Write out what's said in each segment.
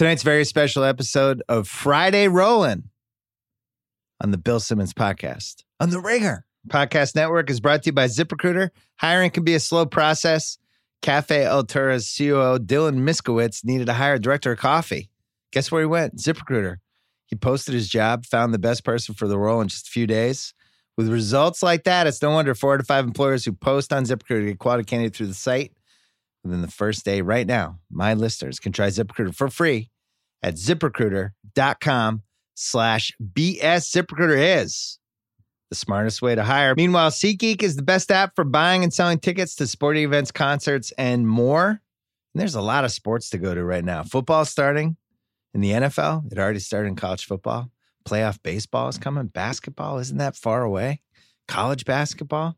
Tonight's very special episode of Friday Rollin' on the Bill Simmons Podcast. On the Ringer Podcast Network is brought to you by ZipRecruiter. Hiring can be a slow process. Cafe Altura's COO, Dylan Miskowitz, needed to hire a director of coffee. Guess where he went? ZipRecruiter. He posted his job, found the best person for the role in just a few days. With results like that, it's no wonder 4 to 5 employers who post on ZipRecruiter get quality candidate through the site within the first day. Right now, my listeners can try ZipRecruiter for free at ZipRecruiter.com/BS. ZipRecruiter is the smartest way to hire. Meanwhile, SeatGeek is the best app for buying and selling tickets to sporting events, concerts, and more. And there's a lot of sports to go to right now. Football starting in the NFL. It already started in college football. Playoff baseball is coming. Basketball isn't that far away. College basketball,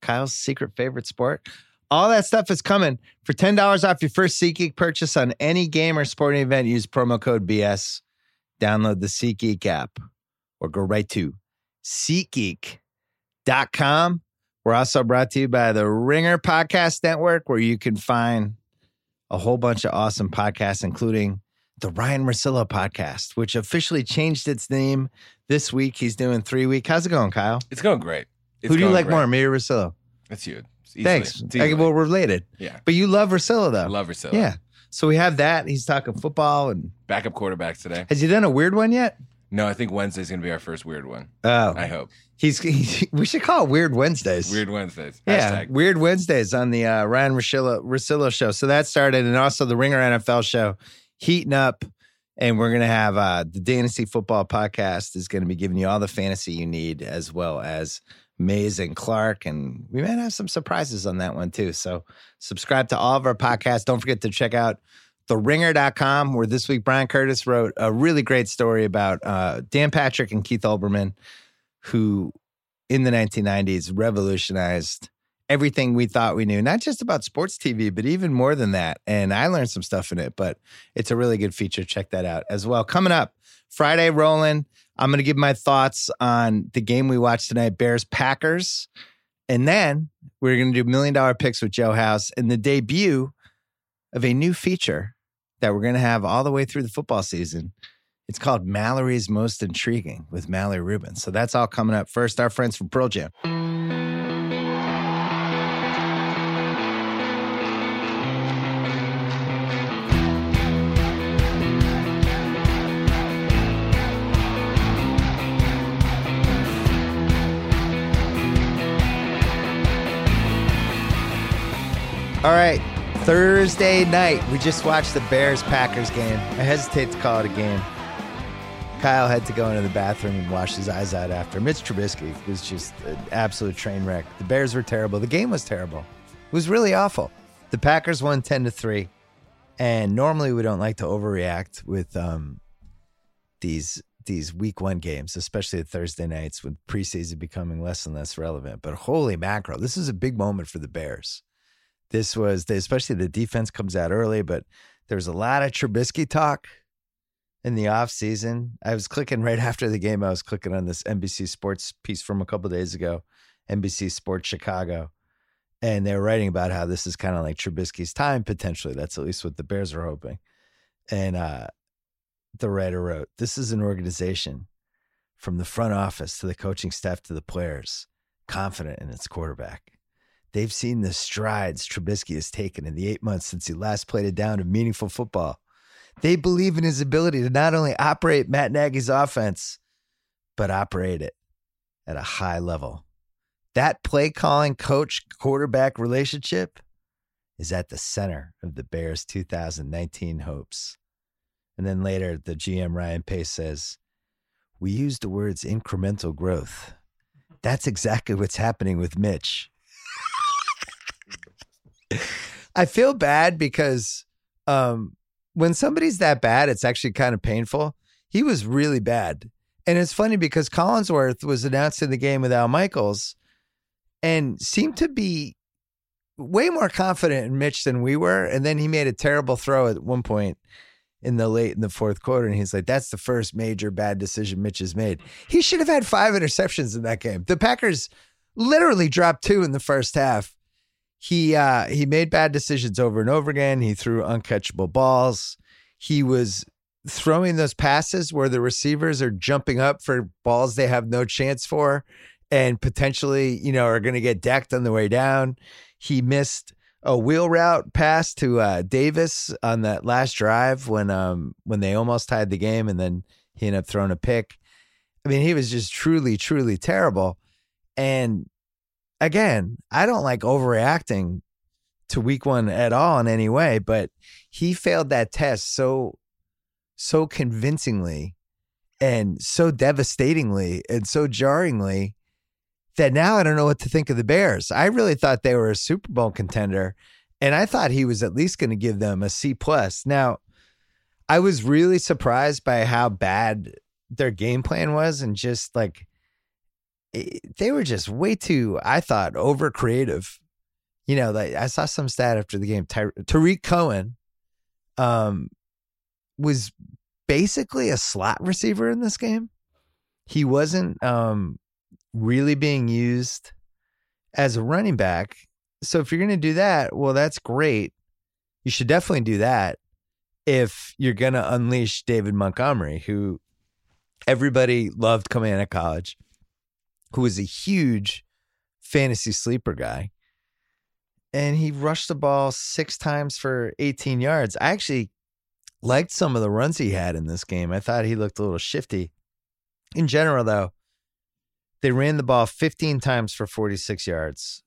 Kyle's secret favorite sport. All that stuff is coming. For $10 off your first SeatGeek purchase on any game or sporting event, use promo code BS. Download the SeatGeek app or go right to SeatGeek.com. We're also brought to you by the Ringer Podcast Network, where you can find a whole bunch of awesome podcasts, including the Ryan Russillo Podcast, which officially changed its name this week. He's doing 3 weeks. How's it going, Kyle? It's going great. Who do you like more, me or Russillo? That's you. Thanks. Well, we're related. Yeah. But you love Russillo, though. I love Russillo. Yeah. So we have that. He's talking football and backup quarterbacks today. Has he done a weird one yet? No, I think Wednesday's going to be our first weird one. Oh. I hope. We should call it Weird Wednesdays. Weird Wednesdays. Yeah. Hashtag. Weird Wednesdays on the Ryan Russillo show. So that started, and also the Ringer NFL show heating up. And we're going to have the Dynasty Football Podcast is going to be giving you all the fantasy you need, as well as Mays and Clark, and we might have some surprises on that one too. So subscribe to all of our podcasts. Don't forget to check out theringer.com, where this week Brian Curtis wrote a really great story about Dan Patrick and Keith Olbermann, who in the 1990s revolutionized everything we thought we knew, not just about sports TV, but even more than that. And I learned some stuff in it, but it's a really good feature. Check that out as well. Coming up, Friday Rollin', I'm going to give my thoughts on the game we watched tonight, Bears-Packers. And then we're going to do $1 Million Picks with Joe House and the debut of a new feature that we're going to have all the way through the football season. It's called Mallory's Most Intriguing with Mallory Rubin. So that's all coming up. First, our friends from Pearl Jam. All right, Thursday night, we just watched the Bears-Packers game. I hesitate to call it a game. Kyle had to go into the bathroom and wash his eyes out after. Mitch Trubisky was just an absolute train wreck. The Bears were terrible. The game was terrible. It was really awful. The Packers won 10-3, and normally we don't like to overreact with these week one games, especially at Thursday nights with preseason becoming less and less relevant. But holy mackerel, this is a big moment for the Bears. This was, especially the defense comes out early, but there was a lot of Trubisky talk in the offseason. I was clicking right after the game. I was clicking on this NBC Sports piece from a couple of days ago, NBC Sports Chicago, and they're writing about how this is kind of like Trubisky's time, potentially. That's at least what the Bears were hoping. And the writer wrote, "This is an organization from the front office to the coaching staff to the players, confident in its quarterback. They've seen the strides Trubisky has taken in the 8 months since he last played a down of meaningful football. They believe in his ability to not only operate Matt Nagy's offense, but operate it at a high level. That play-calling coach-quarterback relationship is at the center of the Bears' 2019 hopes." And then later, the GM Ryan Pace says, "We use the words incremental growth. That's exactly what's happening with Mitch." I feel bad because when somebody's that bad, it's actually kind of painful. He was really bad. And it's funny because Collinsworth was announced in the game with Al Michaels and seemed to be way more confident in Mitch than we were. And then he made a terrible throw at one point in the fourth quarter. And he's like, "That's the first major bad decision Mitch has made." He should have had 5 interceptions in that game. The Packers literally dropped 2 in the first half. He made bad decisions over and over again. He threw uncatchable balls. He was throwing those passes where the receivers are jumping up for balls they have no chance for and potentially, you know, are going to get decked on the way down. He missed a wheel route pass to Davis on that last drive when they almost tied the game, and then he ended up throwing a pick. I mean, he was just truly, truly terrible. And again, I don't like overreacting to week one at all in any way, but he failed that test so convincingly and so devastatingly and so jarringly that now I don't know what to think of the Bears. I really thought they were a Super Bowl contender, and I thought he was at least going to give them a C+. Now, I was really surprised by how bad their game plan was, and just like they were just way too, I thought, over creative. You know, like I saw some stat after the game, Tarik Cohen was basically a slot receiver in this game. He wasn't really being used as a running back. So if you're going to do that, well, that's great. You should definitely do that if you're going to unleash David Montgomery, who everybody loved coming out of college, who was a huge fantasy sleeper guy. And he rushed the ball 6 times for 18 yards. I actually liked some of the runs he had in this game. I thought he looked a little shifty. In general, though, they ran the ball 15 times for 46 yards,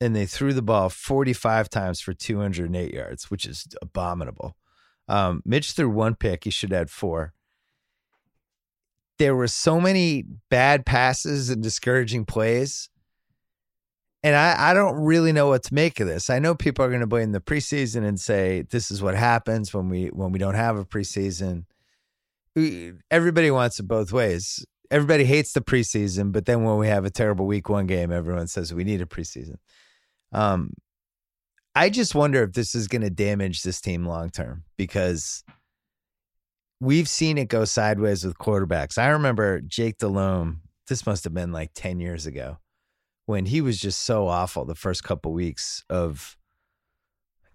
and they threw the ball 45 times for 208 yards, which is abominable. Mitch threw 1 pick. He should have had 4. There were so many bad passes and discouraging plays, and I don't really know what to make of this. I know people are going to blame the preseason and say this is what happens when we don't have a preseason. Everybody wants it both ways. Everybody hates the preseason, but then when we have a terrible week one game, everyone says we need a preseason. I just wonder if this is going to damage this team long term, because we've seen it go sideways with quarterbacks. I remember Jake Delhomme, this must have been like 10 years ago, when he was just so awful the first couple weeks of,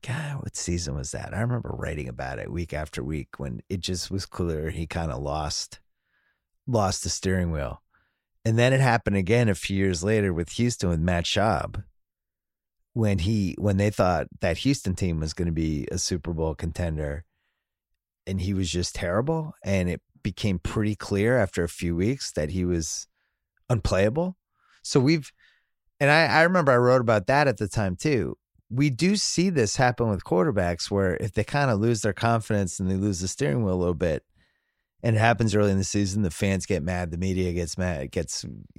God, what season was that? I remember writing about it week after week when it just was clear he kind of lost the steering wheel. And then it happened again a few years later with Houston with Matt Schaub, when they thought that Houston team was going to be a Super Bowl contender. And he was just terrible. And it became pretty clear after a few weeks that he was unplayable. So I remember I wrote about that at the time too. We do see this happen with quarterbacks where if they kind of lose their confidence and they lose the steering wheel a little bit, and it happens early in the season, the fans get mad, the media gets mad,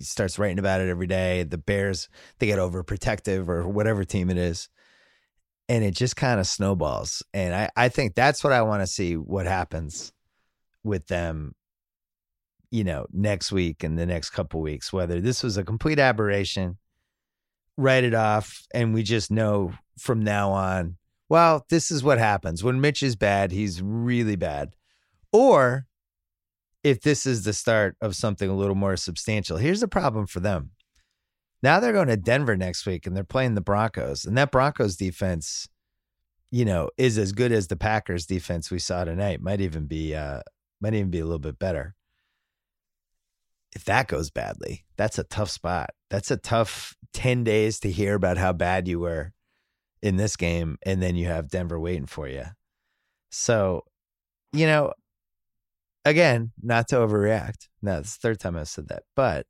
starts writing about it every day. The Bears, they get overprotective or whatever team it is. And it just kind of snowballs. And I think that's what I want to see, what happens with them, you know, next week and the next couple weeks, whether this was a complete aberration, write it off, and we just know from now on, well, this is what happens. When Mitch is bad, he's really bad. Or if this is the start of something a little more substantial. Here's the problem for them. Now they're going to Denver next week, and they're playing the Broncos. And that Broncos defense, you know, is as good as the Packers defense we saw tonight. Might even be a little bit better. If that goes badly, that's a tough spot. That's a tough 10 days to hear about how bad you were in this game, and then you have Denver waiting for you. So, you know, again, not to overreact. No, it's the 3rd time I've said that. But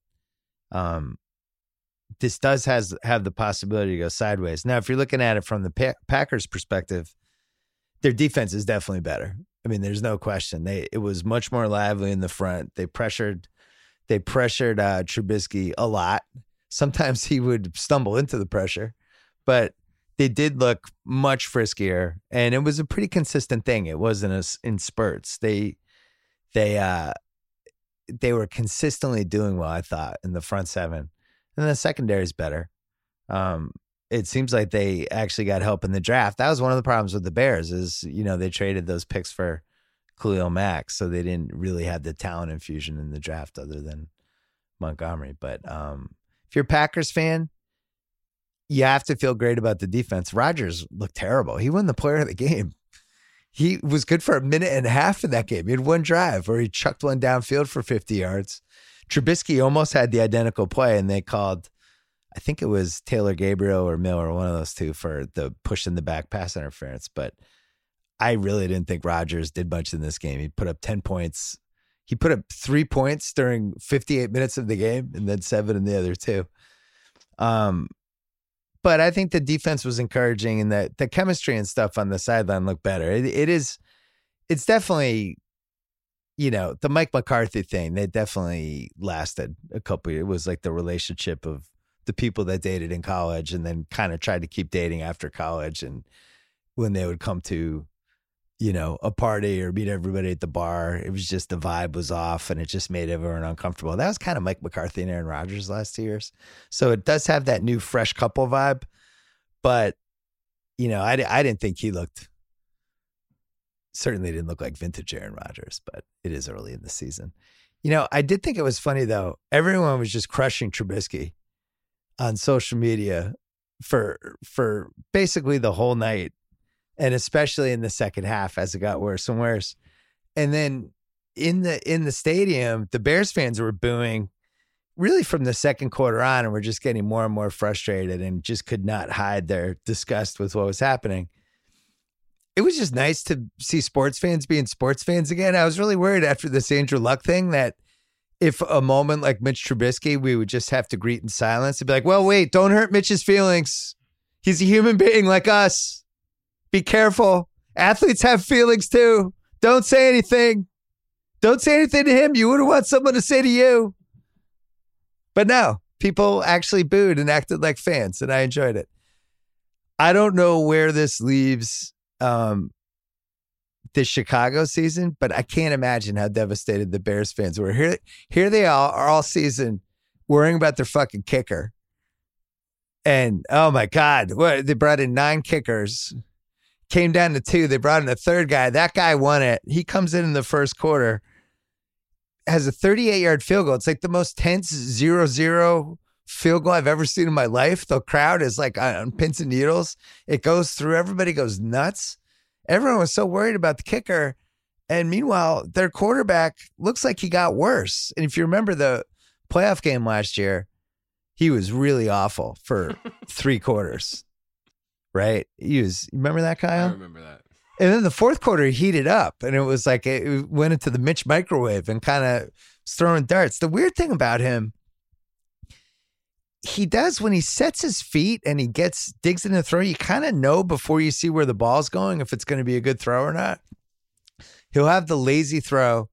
this does have the possibility to go sideways. Now, if you're looking at it from the Packers' perspective, their defense is definitely better. I mean, there's no question. It was much more lively in the front. They pressured Trubisky a lot. Sometimes he would stumble into the pressure, but they did look much friskier, and it was a pretty consistent thing. It wasn't in spurts. They were consistently doing well, I thought, in the front 7. And the secondary is better. It seems like they actually got help in the draft. That was one of the problems with the Bears is, you know, they traded those picks for Khalil Mack, so they didn't really have the talent infusion in the draft other than Montgomery. But if you're a Packers fan, you have to feel great about the defense. Rodgers looked terrible. He won the player of the game. he was good for a minute and a half in that game. He had one drive where he chucked one downfield for 50 yards. Trubisky almost had the identical play, and they called, I think it was Taylor Gabriel or Miller, one of those two, for the push in the back pass interference. But I really didn't think Rodgers did much in this game. He put up 10 points. He put up 3 points during 58 minutes of the game and then 7 in the other two. But I think the defense was encouraging, and that the chemistry and stuff on the sideline looked better. It's definitely, you know, the Mike McCarthy thing. They definitely lasted a couple years. It was like the relationship of the people that dated in college and then kind of tried to keep dating after college. And when they would come to, you know, a party or meet everybody at the bar, it was just the vibe was off, and it just made everyone uncomfortable. That was kind of Mike McCarthy and Aaron Rodgers last year's. So it does have that new fresh couple vibe. But, you know, I didn't think he looked, certainly didn't look like vintage Aaron Rodgers, but it is early in the season. You know, I did think it was funny though. Everyone was just crushing Trubisky on social media for basically the whole night, and especially in the second half as it got worse and worse. And then in the stadium, the Bears fans were booing really from the second quarter on, and were just getting more and more frustrated and just could not hide their disgust with what was happening. It was just nice to see sports fans being sports fans again. I was really worried after this Andrew Luck thing that if a moment like Mitch Trubisky, we would just have to greet in silence and be like, well, wait, don't hurt Mitch's feelings. He's a human being like us. Be careful. Athletes have feelings too. Don't say anything. Don't say anything to him you wouldn't want someone to say to you. But no, people actually booed and acted like fans, and I enjoyed it. I don't know where this leaves the Chicago season, but I can't imagine how devastated the Bears fans were. Here they are all season worrying about their fucking kicker. And oh my God, what, they brought in 9 kickers, came down to 2. They brought in a third guy. That guy won it. He comes in the first quarter, has a 38-yard field goal. It's like the most tense 0-0 field goal I've ever seen in my life. The crowd is like on pins and needles. It goes through. Everybody goes nuts. Everyone was so worried about the kicker. And meanwhile, their quarterback looks like he got worse. And if you remember the playoff game last year, he was really awful for 3 quarters, right? You remember that, Kyle? I remember that. And then the fourth quarter he heated up, and it was like it went into the Mitch microwave and kind of throwing darts. The weird thing about him, he does, when he sets his feet and he digs in the throw, you kind of know before you see where the ball's going if it's going to be a good throw or not. He'll have the lazy throw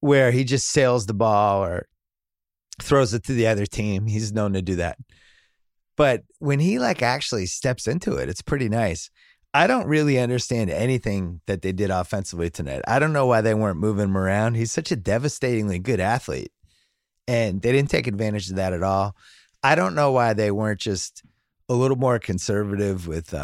where he just sails the ball or throws it to the other team. He's known to do that. But when he actually steps into it, it's pretty nice. I don't really understand anything that they did offensively tonight. I don't know why they weren't moving him around. He's such a devastatingly good athlete, and they didn't take advantage of that at all. I don't know why they weren't just a little more conservative with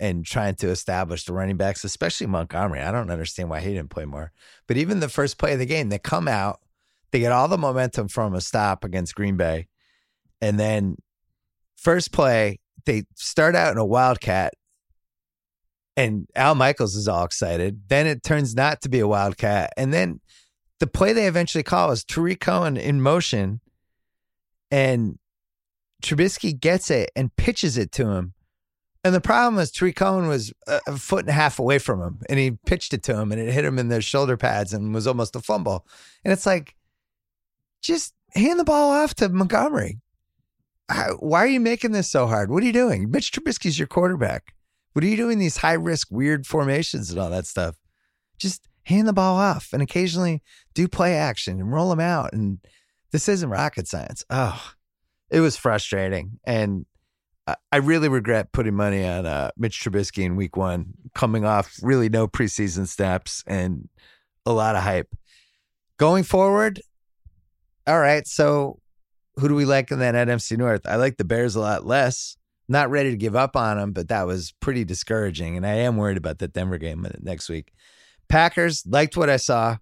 and trying to establish the running backs, especially Montgomery. I don't understand why he didn't play more. But even the first play of the game, they come out, they get all the momentum from a stop against Green Bay. And then first play, they start out in a wildcat, and Al Michaels is all excited. Then it turns not to be a wildcat. And then the play they eventually call is Tarik Cohen in motion, and Trubisky gets it and pitches it to him. And the problem is Tarik Cohen was a foot and a half away from him, and he pitched it to him, and it hit him in the shoulder pads and was almost a fumble. And it's like, just hand the ball off to Montgomery. Why are you making this so hard? What are you doing? Mitch Trubisky's your quarterback. What are you doing these high-risk, weird formations and all that stuff? Just hand the ball off and occasionally do play action and roll them out. And this isn't rocket science. Oh, it was frustrating, and I really regret putting money on Mitch Trubisky in week one, coming off really no preseason snaps and a lot of hype. Going forward, all right, so who do we like in that NFC North? I like the Bears a lot less. Not ready to give up on them, but that was pretty discouraging, and I am worried about the Denver game next week. Packers, liked what I saw.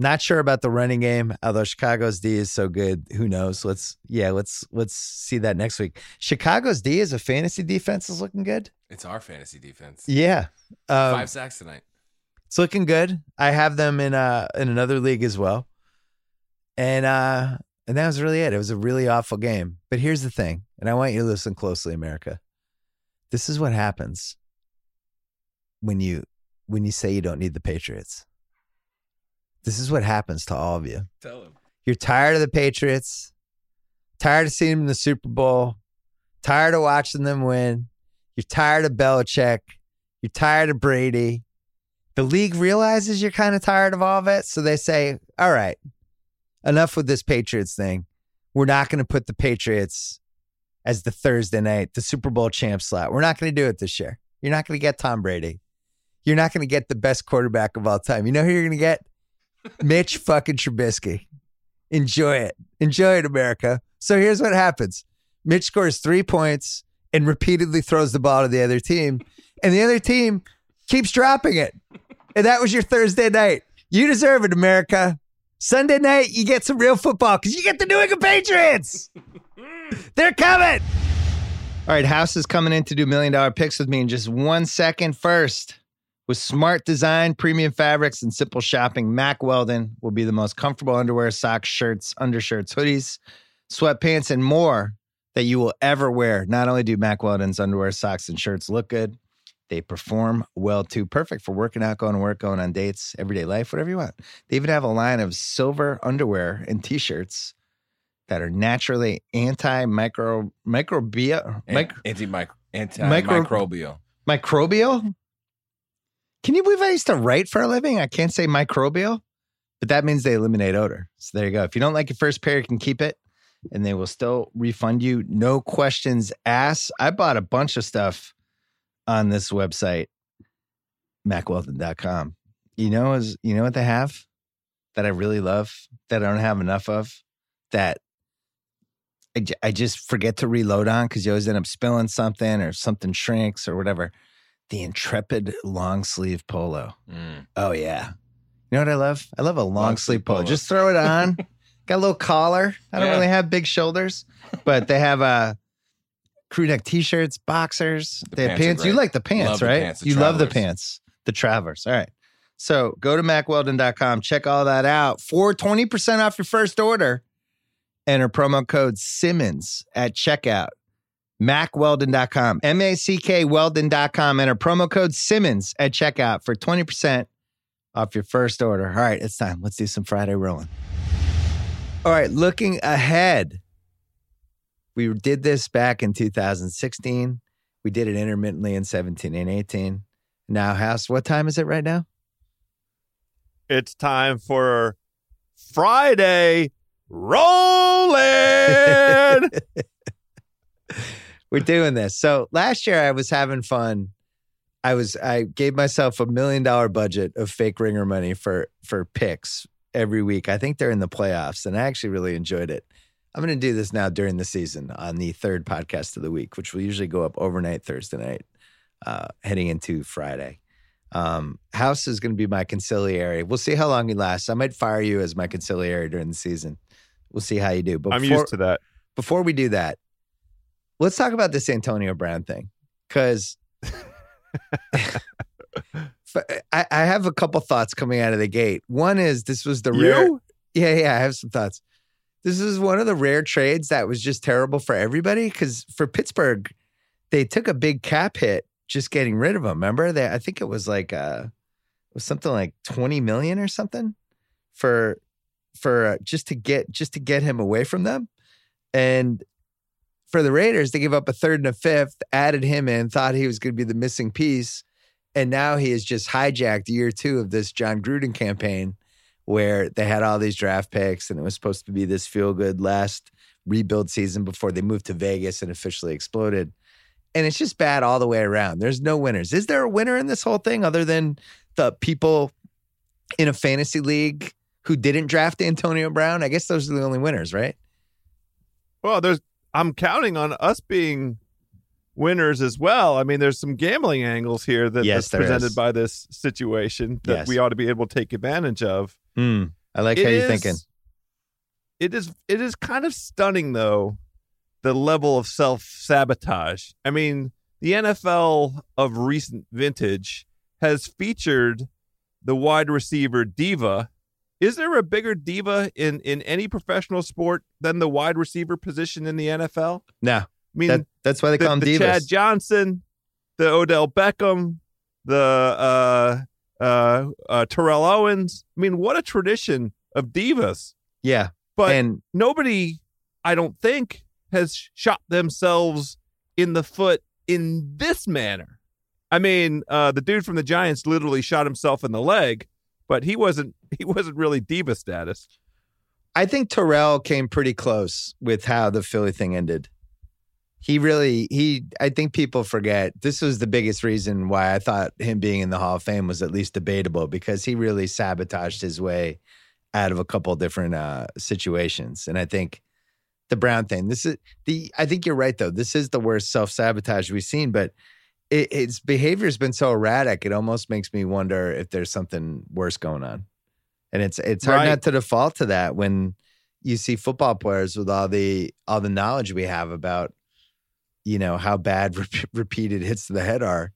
Not sure about the running game, although Chicago's D is so good. Who knows? Let's see that next week. Chicago's D is a fantasy defense is looking good. It's our fantasy defense. Yeah, 5 sacks tonight. It's looking good. I have them in another league as well, and that was really it. It was a really awful game. But here's the thing, and I want you to listen closely, America. This is what happens when you say you don't need the Patriots. This is what happens to all of you. Tell them. You're tired of the Patriots, tired of seeing them in the Super Bowl, tired of watching them win. You're tired of Belichick. You're tired of Brady. The league realizes you're kind of tired of all of it. So they say, all right, enough with this Patriots thing. We're not going to put the Patriots as the Thursday night, the Super Bowl champ slot. We're not going to do it this year. You're not going to get Tom Brady. You're not going to get the best quarterback of all time. You know who you're going to get? Mitch fucking Trubisky. Enjoy it. Enjoy it, America. So here's what happens. Mitch scores 3 points and repeatedly throws the ball to the other team. And the other team keeps dropping it. And that was your Thursday night. You deserve it, America. Sunday night, you get some real football because you get the New England Patriots. They're coming. All right, House is coming in to do $1 Million Picks with me in just 1 second. First, with smart design, premium fabrics, and simple shopping, Mack Weldon will be the most comfortable underwear, socks, shirts, undershirts, hoodies, sweatpants, and more that you will ever wear. Not only do Mack Weldon's underwear, socks, and shirts look good, they perform well, too. Perfect for working out, going to work, going on dates, everyday life, whatever you want. They even have a line of silver underwear and T-shirts that are naturally antimicrobial. Can you believe I used to write for a living? I can't say microbial, but that means they eliminate odor. So there you go. If you don't like your first pair, you can keep it, and they will still refund you. No questions asked. I bought a bunch of stuff on this website, MacWeldon.com. You know what they have that I really love, that I don't have enough of, that I just forget to reload on because you always end up spilling something or something shrinks or whatever. The Intrepid long sleeve polo. Mm. Oh, yeah. You know what I love? I love a long sleeve polo. Just throw it on. Got a little collar. I don't really have big shoulders, but they have crew neck T-shirts, boxers. They have pants. You like the pants, right? You love the pants. The Travelers. All right. So go to MacWeldon.com. Check all that out. For 20% off your first order, enter promo code Simmons at checkout. MacWeldon.com, M-A-C-K Weldon.com. Enter promo code Simmons at checkout for 20% off your first order. All right, it's time. Let's do some Friday rolling. All right, looking ahead. We did this back in 2016. We did it intermittently in 17 and 18. Now, House, what time is it right now? It's time for Friday rolling. We're doing this. So last year I was having fun. I gave myself a $1 million budget of fake ringer money for picks every week. I think they're in the playoffs, and I actually really enjoyed it. I'm going to do this now during the season on the third podcast of the week, which will usually go up overnight Thursday night, heading into Friday. House is going to be my conciliary. We'll see how long he lasts. I might fire you as my conciliary during the season. We'll see how you do. But I'm used to that. Before we do that, let's talk about this Antonio Brown thing, because I have a couple thoughts coming out of the gate. One is this was the rare. Yeah, I have some thoughts. This is one of the rare trades that was just terrible for everybody, because for Pittsburgh, they took a big cap hit just getting rid of him. Remember that? I think it was like it was something like $20 million or something for just to get him away from them. And for the Raiders, they gave up a third and a fifth, added him in, thought he was going to be the missing piece, and now he has just hijacked year two of this John Gruden campaign where they had all these draft picks and it was supposed to be this feel-good last rebuild season before they moved to Vegas and officially exploded. And it's just bad all the way around. There's no winners. Is there a winner in this whole thing other than the people in a fantasy league who didn't draft Antonio Brown? I guess those are the only winners, right? Well, I'm counting on us being winners as well. I mean, there's some gambling angles here that's presented by this situation that we ought to be able to take advantage of. Mm. I like how you're thinking. It is kind of stunning, though, the level of self-sabotage. I mean, the NFL of recent vintage has featured the wide receiver diva. Is there a bigger diva in any professional sport than the wide receiver position in the NFL? No. I mean, that's why they call them divas. Chad Johnson, the Odell Beckham, the Terrell Owens. I mean, what a tradition of divas. Yeah. But nobody, I don't think, has shot themselves in the foot in this manner. I mean, the dude from the Giants literally shot himself in the leg, but he wasn't really diva status. I think Terrell came pretty close with how the Philly thing ended. I think people forget this was the biggest reason why I thought him being in the Hall of Fame was at least debatable, because he really sabotaged his way out of a couple of different situations. And I think the Brown thing, I think you're right, though. This is the worst self-sabotage we've seen, but its behavior has been so erratic, it almost makes me wonder if there's something worse going on. And it's hard not to default to that when you see football players with all the knowledge we have about, you know, how bad repeated hits to the head are.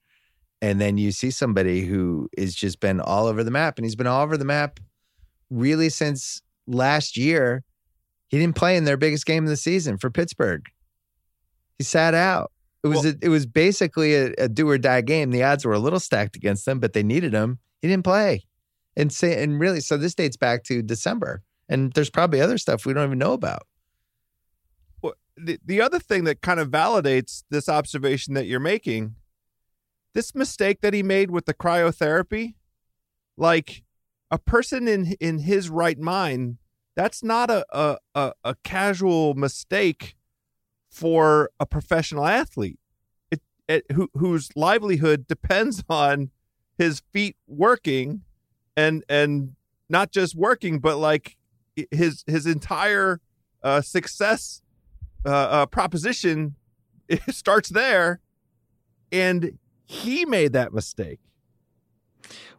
And then you see somebody who has just been all over the map, and he's been all over the map really since last year. He didn't play in their biggest game of the season for Pittsburgh. He sat out. It was basically a do or die game. The odds were a little stacked against them, but they needed him. He didn't play. And really, so this dates back to December. And there's probably other stuff we don't even know about. Well, the other thing that kind of validates this observation that you're making, this mistake that he made with the cryotherapy, like a person in his right mind, that's not a casual mistake for a professional athlete whose livelihood depends on his feet working and not just working, but like his entire success proposition starts there. And he made that mistake.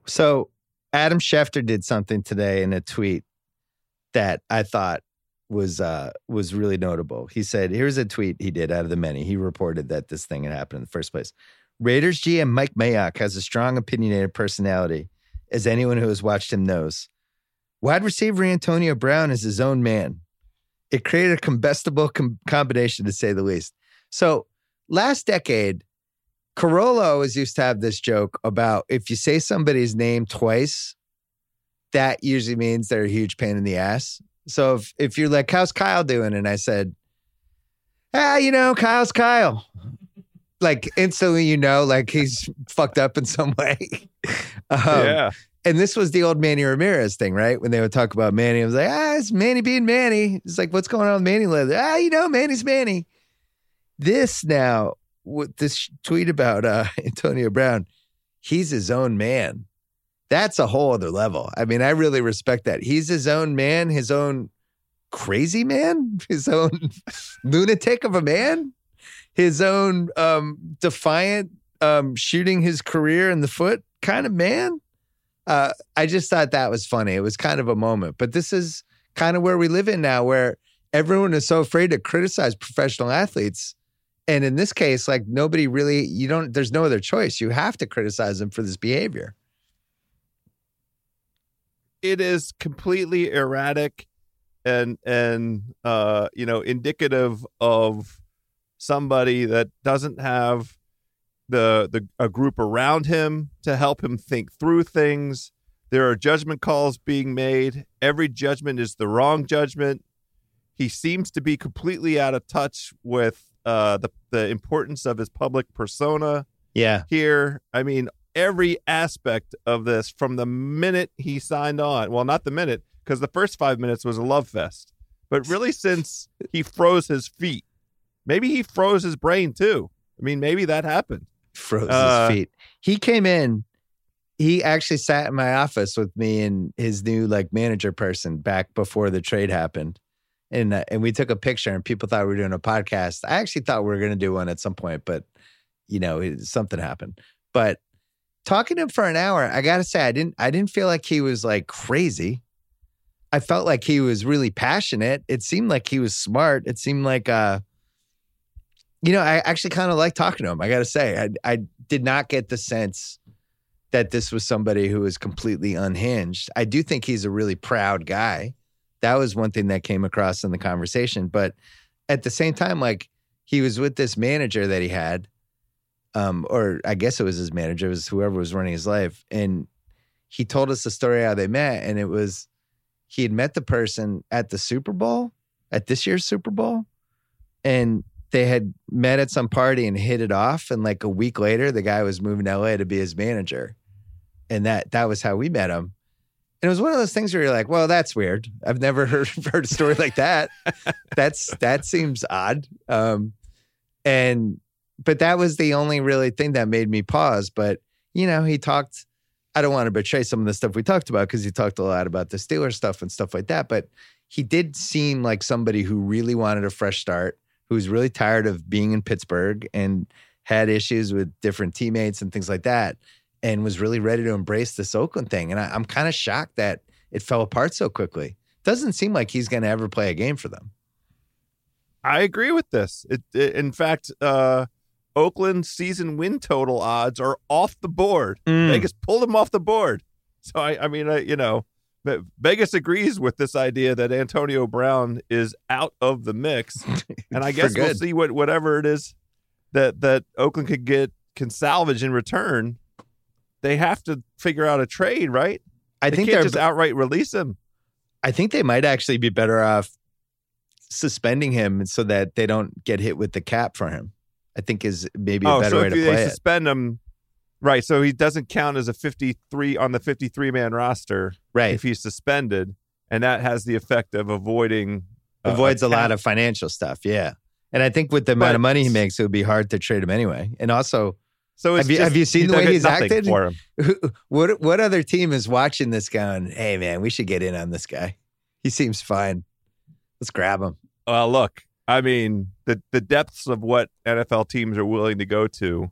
So Adam Schefter did something today in a tweet that I thought was really notable. He said, here's a tweet he did out of the many. He reported that this thing had happened in the first place. Raiders GM Mike Mayock has a strong opinionated personality, as anyone who has watched him knows. Wide receiver Antonio Brown is his own man. It created a combustible combination, to say the least. So last decade, Carollo always used to have this joke about if you say somebody's name twice, that usually means they're a huge pain in the ass. So if you're like, how's Kyle doing? And I said, Kyle's Kyle. Like instantly, like he's fucked up in some way. Yeah. And this was the old Manny Ramirez thing, right? When they would talk about Manny, I was like, it's Manny being Manny. It's like, what's going on with Manny lately? Manny's Manny. This now, with this tweet about Antonio Brown, he's his own man. That's a whole other level. I mean, I really respect that. He's his own man, his own crazy man, his own lunatic of a man, his own defiant, shooting his career in the foot kind of man. I just thought that was funny. It was kind of a moment. But this is kind of where we live in now, where everyone is so afraid to criticize professional athletes. And in this case, like nobody really, there's no other choice. You have to criticize them for this behavior. It is completely erratic and indicative of somebody that doesn't have a group around him to help him think through things. There are judgment calls being made. Every judgment is the wrong judgment. He seems to be completely out of touch with the importance of his public persona. Yeah. Here, I mean, every aspect of this from the minute he signed on. Well, not the minute, because the first 5 minutes was a love fest. But really, since he froze his feet, maybe he froze his brain too. I mean, maybe that happened. Froze his feet. He came in. He actually sat in my office with me and his new manager person back before the trade happened. And we took a picture, and people thought we were doing a podcast. I actually thought we were going to do one at some point, but, something happened. But talking to him for an hour, I got to say, I didn't feel like he was crazy. I felt like he was really passionate. It seemed like he was smart. It seemed like, you know, I actually kind of liked talking to him. I got to say, I did not get the sense that this was somebody who was completely unhinged. I do think he's a really proud guy. That was one thing that came across in the conversation. But at the same time, like, he was with this manager that he had, or I guess it was his manager, it was whoever was running his life. And he told us the story how they met, and it was, he had met the person at the Super Bowl, at this year's Super Bowl, and they had met at some party and hit it off. And like a week later, the guy was moving to LA to be his manager. And that was how we met him. And it was one of those things where you're like, well, that's weird. I've never heard a story like that. That seems odd. But that was the only really thing that made me pause. But, you know, he talked, I don't want to betray some of the stuff we talked about because he talked a lot about the Steelers stuff and stuff like that. But he did seem like somebody who really wanted a fresh start, who was really tired of being in Pittsburgh and had issues with different teammates and things like that, and was really ready to embrace this Oakland thing. And I'm kind of shocked that it fell apart so quickly. Doesn't seem like he's going to ever play a game for them. I agree with this. In fact, Oakland's season win total odds are off the board. Vegas pulled them off the board. So, I mean, you know, Vegas agrees with this idea that Antonio Brown is out of the mix. And I guess we'll see whatever it is that Oakland can salvage in return. They have to figure out a trade, right? I think they can't just outright release him. I think they might actually be better off suspending him so that they don't get hit with the cap for him, I think is maybe a better way to play it. Oh, so if they suspend him, right, so he doesn't count as a 53 on the 53-man roster, right, if he's suspended, and that has the effect of avoiding... Avoids a lot of financial stuff, yeah. And I think with the amount of money he makes, it would be hard to trade him anyway. And also... So have you seen the way he's acted? For him. What other team is watching this going, hey, man, we should get in on this guy. He seems fine. Let's grab him. Look, I mean, the depths of what NFL teams are willing to go to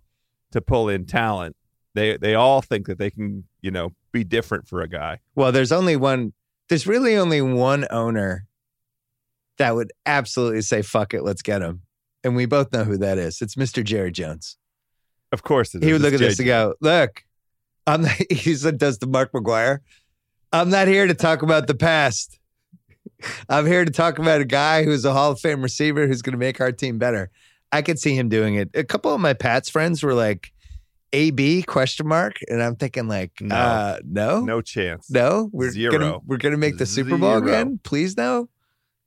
pull in talent, they all think that they can, you know, be different for a guy. Well, there's really only one owner that would absolutely say, fuck it, let's get him. And we both know who that is. It's Mr. Jerry Jones. Of course it is. He would look at this and go, look, does the Mark McGuire. I'm not here to talk about the past. I'm here to talk about a guy who's a Hall of Fame receiver who's going to make our team better. I could see him doing it. A couple of my Pats friends were like, A.B. ? And I'm thinking like, no. No chance. No? We're going to make the Super Bowl again? Please no?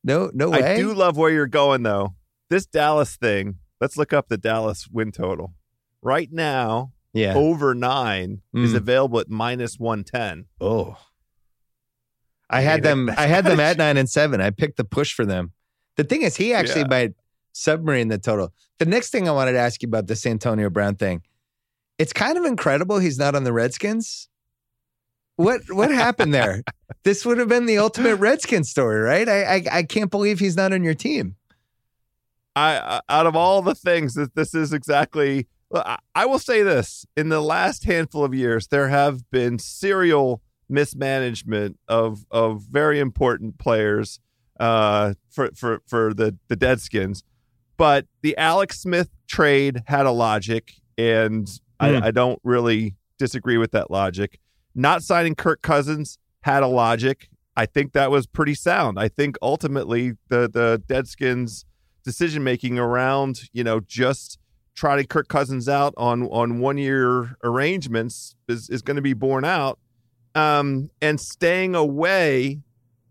No way. I do love where you're going, though. This Dallas thing. Let's look up the Dallas win total. Right now, over 9 is available at -110. Oh, I had them at 9 and 7. I picked the push for them. The thing is, he actually might submarine the total. The next thing I wanted to ask you about this Antonio Brown thing, it's kind of incredible he's not on the Redskins. What happened there? This would have been the ultimate Redskins story, right? I can't believe he's not on your team. Out of all the things, this is exactly. Well, I will say this. In the last handful of years, there have been serial mismanagement of very important players for the Deadskins. But the Alex Smith trade had a logic, and I don't really disagree with that logic. Not signing Kirk Cousins had a logic. I think that was pretty sound. I think ultimately the Deadskins' decision-making around, you know, just trotting Kirk Cousins out on one-year arrangements is going to be borne out. And staying away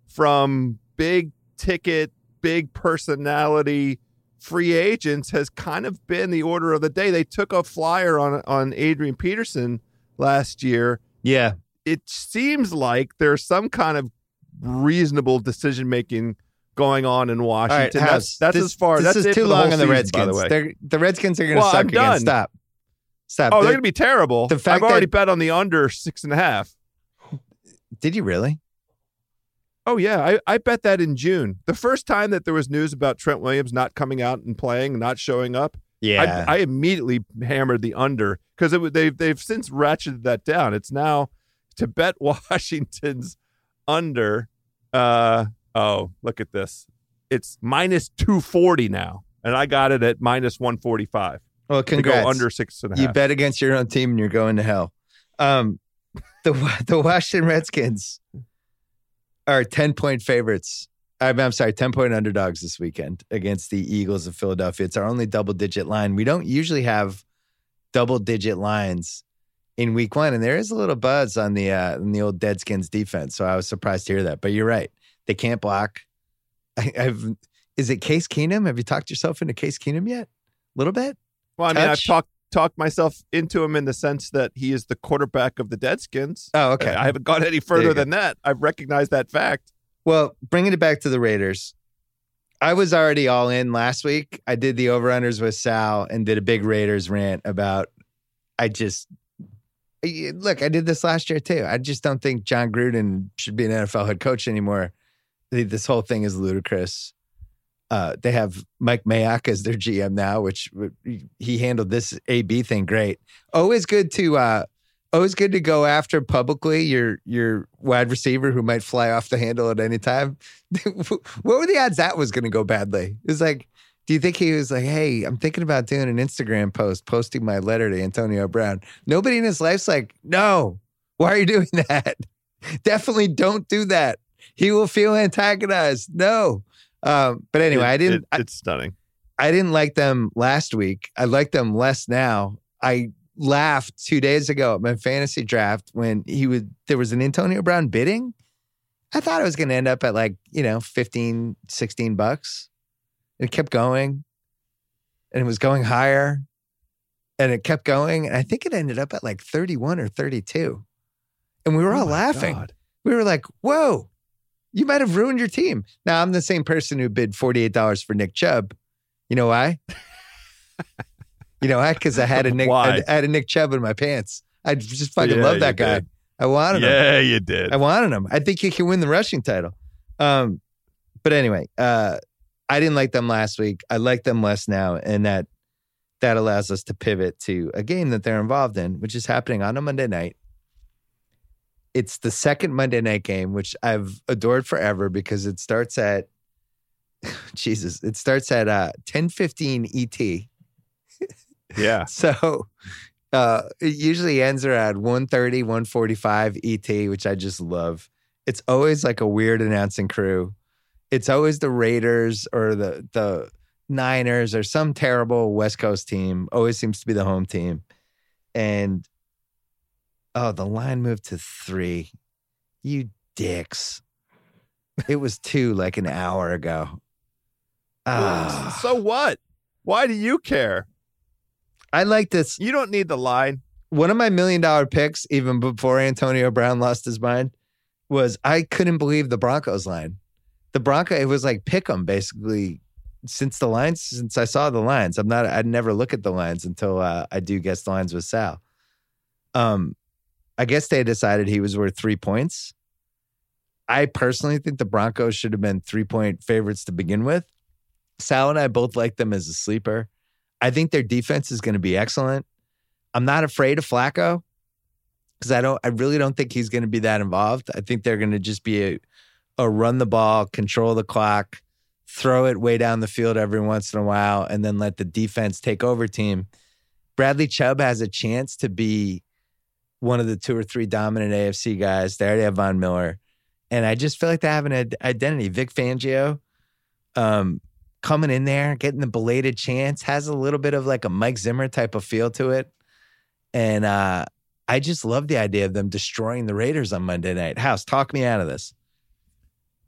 from big-ticket, big-personality free agents has kind of been the order of the day. They took a flyer on Adrian Peterson last year. Yeah. It seems like there's some kind of reasonable decision-making going on in Washington. All right, House, that's as far. This is too long on the Redskins. By the way, the Redskins are going to suck again. Stop. Oh, they're going to be terrible. I've already bet on the under 6.5. Did you really? Oh yeah, I bet that in June, the first time that there was news about Trent Williams not coming out and playing, not showing up. Yeah, I immediately hammered the under because they've since ratcheted that down. It's now to bet Washington's under. Oh, look at this. It's minus 240 now, and I got it at minus 145. Well, congrats. To go under 6.5. You bet against your own team, and you're going to hell. The Washington Redskins are 10-point favorites. I'm sorry, 10-point underdogs this weekend against the Eagles of Philadelphia. It's our only double-digit line. We don't usually have double-digit lines in week one, and there is a little buzz on the old Deadskins defense, so I was surprised to hear that. But you're right. They can't block. Is it Case Keenum? Have you talked yourself into Case Keenum yet? A little bit? Well, I mean, I've talked myself into him in the sense that he is the quarterback of the Deadskins. Oh, okay. I haven't gone any further than that. I've recognized that fact. Well, bringing it back to the Raiders, I was already all in last week. I did the over-unders with Sal and did a big Raiders rant about, look, I did this last year too. I just don't think John Gruden should be an NFL head coach anymore. This whole thing is ludicrous. They have Mike Mayock as their GM now, which he handled this AB thing great. Always good to go after publicly your wide receiver who might fly off the handle at any time. What were the odds that was going to go badly? It was like, do you think he was like, hey, I'm thinking about doing an Instagram post, posting my letter to Antonio Brown? Nobody in his life's like, no, why are you doing that? Definitely don't do that. He will feel antagonized. No. But anyway, it's stunning. I didn't like them last week. I like them less now. I laughed 2 days ago at my fantasy draft when there was an Antonio Brown bidding. I thought it was going to end up at $15, $16. It kept going and it was going higher and it kept going. And I think it ended up at 31 or 32. And we were all laughing. God. We were like, whoa. You might have ruined your team. Now, I'm the same person who bid $48 for Nick Chubb. You know why? Because I had a Nick Chubb in my pants. I just fucking love that guy. Did. I wanted him. Yeah, you did. I wanted him. I think he can win the rushing title. But anyway, I didn't like them last week. I like them less now, and that allows us to pivot to a game that they're involved in, which is happening on a Monday night. It's the second Monday night game, which I've adored forever because it starts at 10:15 ET. Yeah. So it usually ends around 1:30, 1:45 ET, which I just love. It's always a weird announcing crew. It's always the Raiders or the Niners or some terrible West Coast team. Always seems to be the home team. And oh, the line moved to 3. You dicks. It was 2 an hour ago. So what? Why do you care? I like this. You don't need the line. One of my $1 million picks, even before Antonio Brown lost his mind, was I couldn't believe the Broncos line. The Broncos, it was pick 'em basically since I saw the lines. I'd never look at the lines until I do guess the lines with Sal. I guess they decided he was worth 3 points. I personally think the Broncos should have been 3-point favorites to begin with. Sal and I both like them as a sleeper. I think their defense is going to be excellent. I'm not afraid of Flacco because I really don't think he's going to be that involved. I think they're going to just be a run the ball, control the clock, throw it way down the field every once in a while, and then let the defense take over team. Bradley Chubb has a chance to be one of the 2 or 3 dominant AFC guys. They already have Von Miller. And I just feel like they have an identity. Vic Fangio coming in there, getting the belated chance, has a little bit of a Mike Zimmer type of feel to it. And I just love the idea of them destroying the Raiders on Monday night. House, talk me out of this.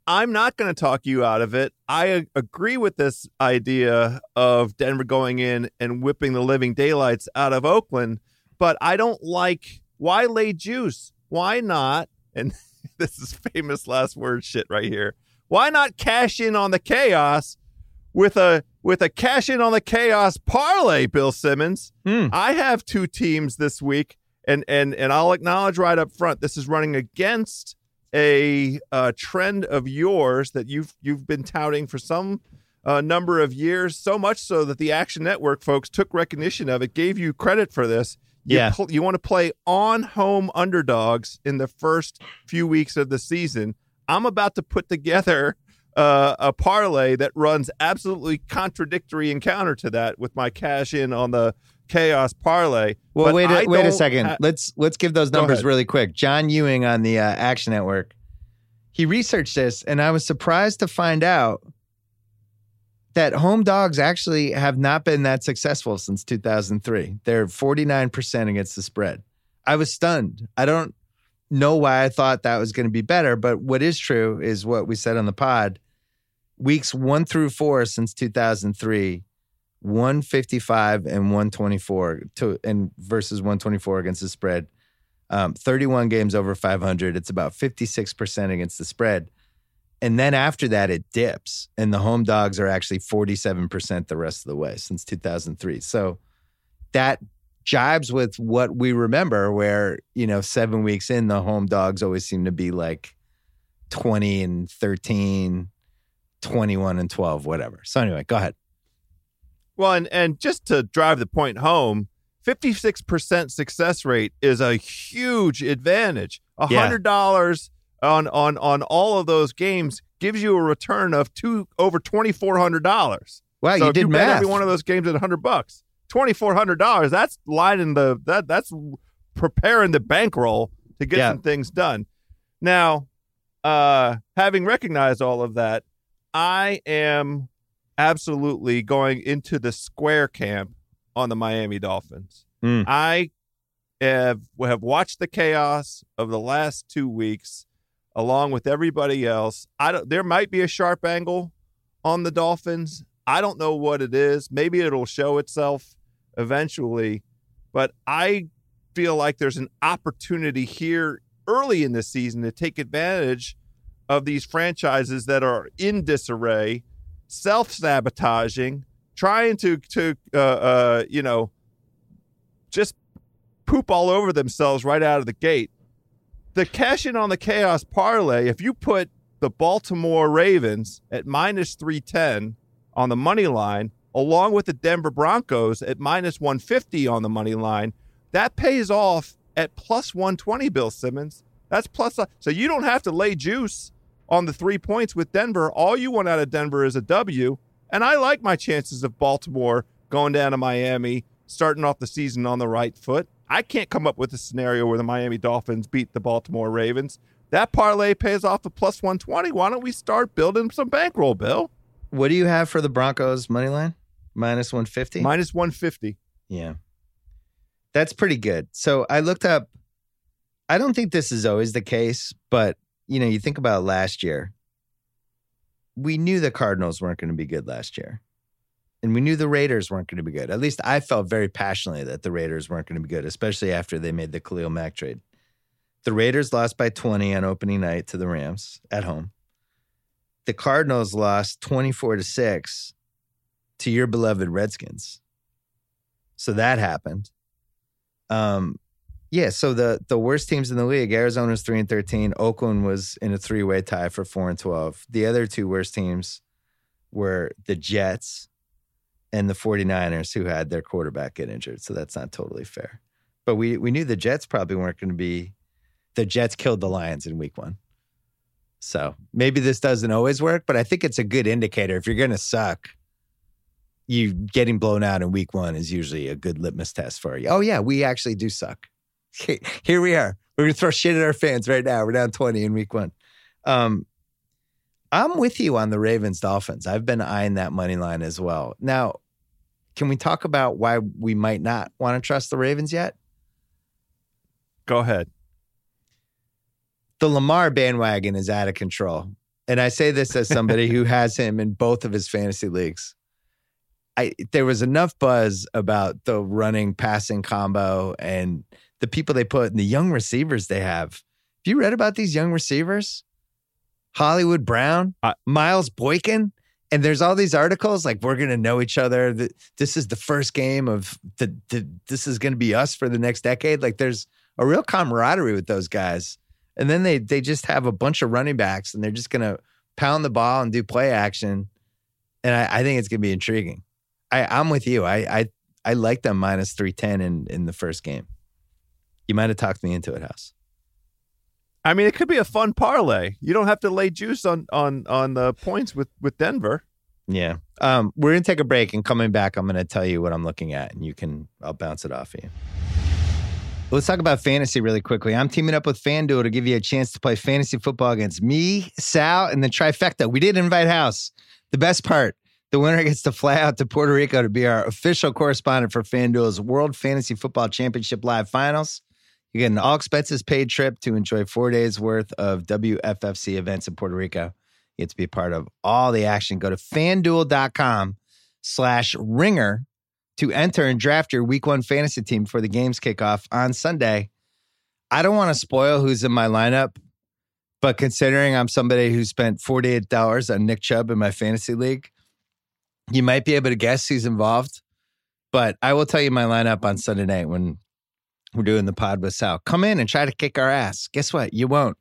I'm not going to talk you out of it. I agree with this idea of Denver going in and whipping the living daylights out of Oakland, but I don't like... Why lay juice? Why not? And this is famous last word shit right here. Why not cash in on the chaos with a cash in on the chaos parlay, Bill Simmons? I have 2 teams this week, and I'll acknowledge right up front, this is running against a trend of yours that you've been touting for some number of years, so much so that the Action Network folks took recognition of it, gave you credit for this. You want to play on home underdogs in the first few weeks of the season. I'm about to put together a parlay that runs absolutely contradictory and counter to that with my cash in on the chaos parlay. Well, but wait a second. Let's give those numbers really quick. John Ewing on the Action Network, he researched this, and I was surprised to find out that home dogs actually have not been that successful since 2003. They're 49% against the spread. I was stunned. I don't know why I thought that was going to be better, but what is true is what we said on the pod. Weeks 1 through 4 since 2003, 155 and 124 versus 124 against the spread. 31 games over 500. It's about 56% against the spread. And then after that, it dips. And the home dogs are actually 47% the rest of the way since 2003. So that jibes with what we remember where, 7 weeks in, the home dogs always seem to be like 20 and 13, 21 and 12, whatever. So anyway, go ahead. Well, and just to drive the point home, 56% success rate is a huge advantage. $100 on all of those games gives you a return of over $2,400. Wow, so you did math. Every one of those games at $100, $2,400. That's lining that's preparing the bankroll to get some things done. Now, having recognized all of that, I am absolutely going into the square camp on the Miami Dolphins. I have watched the chaos of the last 2 weeks. Along with everybody else, there might be a sharp angle on the Dolphins. I don't know what it is. Maybe it'll show itself eventually. But I feel like there's an opportunity here early in the season to take advantage of these franchises that are in disarray, self-sabotaging, trying to just poop all over themselves right out of the gate. The cash in on the chaos parlay, if you put the Baltimore Ravens at -310 on the money line, along with the Denver Broncos at -150 on the money line, that pays off at +120, Bill Simmons. That's plus. So you don't have to lay juice on the 3 points with Denver. All you want out of Denver is a W. And I like my chances of Baltimore going down to Miami, starting off the season on the right foot. I can't come up with a scenario where the Miami Dolphins beat the Baltimore Ravens. That parlay pays off at +120. Why don't we start building some bankroll, Bill? What do you have for the Broncos money line? -150? -150. Yeah. That's pretty good. So I looked up, I don't think this is always the case, but you think about last year. We knew the Cardinals weren't going to be good last year. And we knew the Raiders weren't going to be good. At least I felt very passionately that the Raiders weren't going to be good, especially after they made the Khalil Mack trade. The Raiders lost by 20 on opening night to the Rams at home. The Cardinals lost 24-6 to your beloved Redskins. So that happened. So the worst teams in the league, Arizona's 3-13. Oakland was in a three-way tie for 4-12. The other two worst teams were the Jets and the 49ers, who had their quarterback get injured. So that's not totally fair. But we knew the Jets probably weren't going to be. The Jets killed the Lions in week 1. So maybe this doesn't always work, but I think it's a good indicator. If you're going to suck, you getting blown out in week 1 is usually a good litmus test for you. Oh, yeah, we actually do suck. Here we are. We're going to throw shit at our fans right now. We're down 20 in week 1. I'm with you on the Ravens-Dolphins. I've been eyeing that money line as well. Now, can we talk about why we might not want to trust the Ravens yet? Go ahead. The Lamar bandwagon is out of control. And I say this as somebody who has him in both of his fantasy leagues. There was enough buzz about the running passing combo and the people they put and the young receivers they have. Have you read about these young receivers? Hollywood Brown, Miles Boykin, and there's all these articles like we're going to know each other. This is the first game of this is going to be us for the next decade. Like there's a real camaraderie with those guys. And then they just have a bunch of running backs and they're just going to pound the ball and do play action. And I think it's going to be intriguing. I'm with you. I like them -310 in the first game. You might have talked me into it, House. I mean, it could be a fun parlay. You don't have to lay juice on the points with Denver. Yeah. We're going to take a break, and coming back, I'm going to tell you what I'm looking at, and I'll bounce it off of you. Let's talk about fantasy really quickly. I'm teaming up with FanDuel to give you a chance to play fantasy football against me, Sal, and the trifecta. We did invite House. The best part, the winner gets to fly out to Puerto Rico to be our official correspondent for FanDuel's World Fantasy Football Championship Live Finals. You get an all-expenses paid trip to enjoy 4 days' worth of WFFC events in Puerto Rico. You get to be part of all the action. Go to FanDuel.com/ringer to enter and draft your Week 1 fantasy team before the games kick off on Sunday. I don't want to spoil who's in my lineup, but considering I'm somebody who spent $48 on Nick Chubb in my fantasy league, you might be able to guess who's involved. But I will tell you my lineup on Sunday night when we're doing the pod with Sal. Come in and try to kick our ass. Guess what? You won't.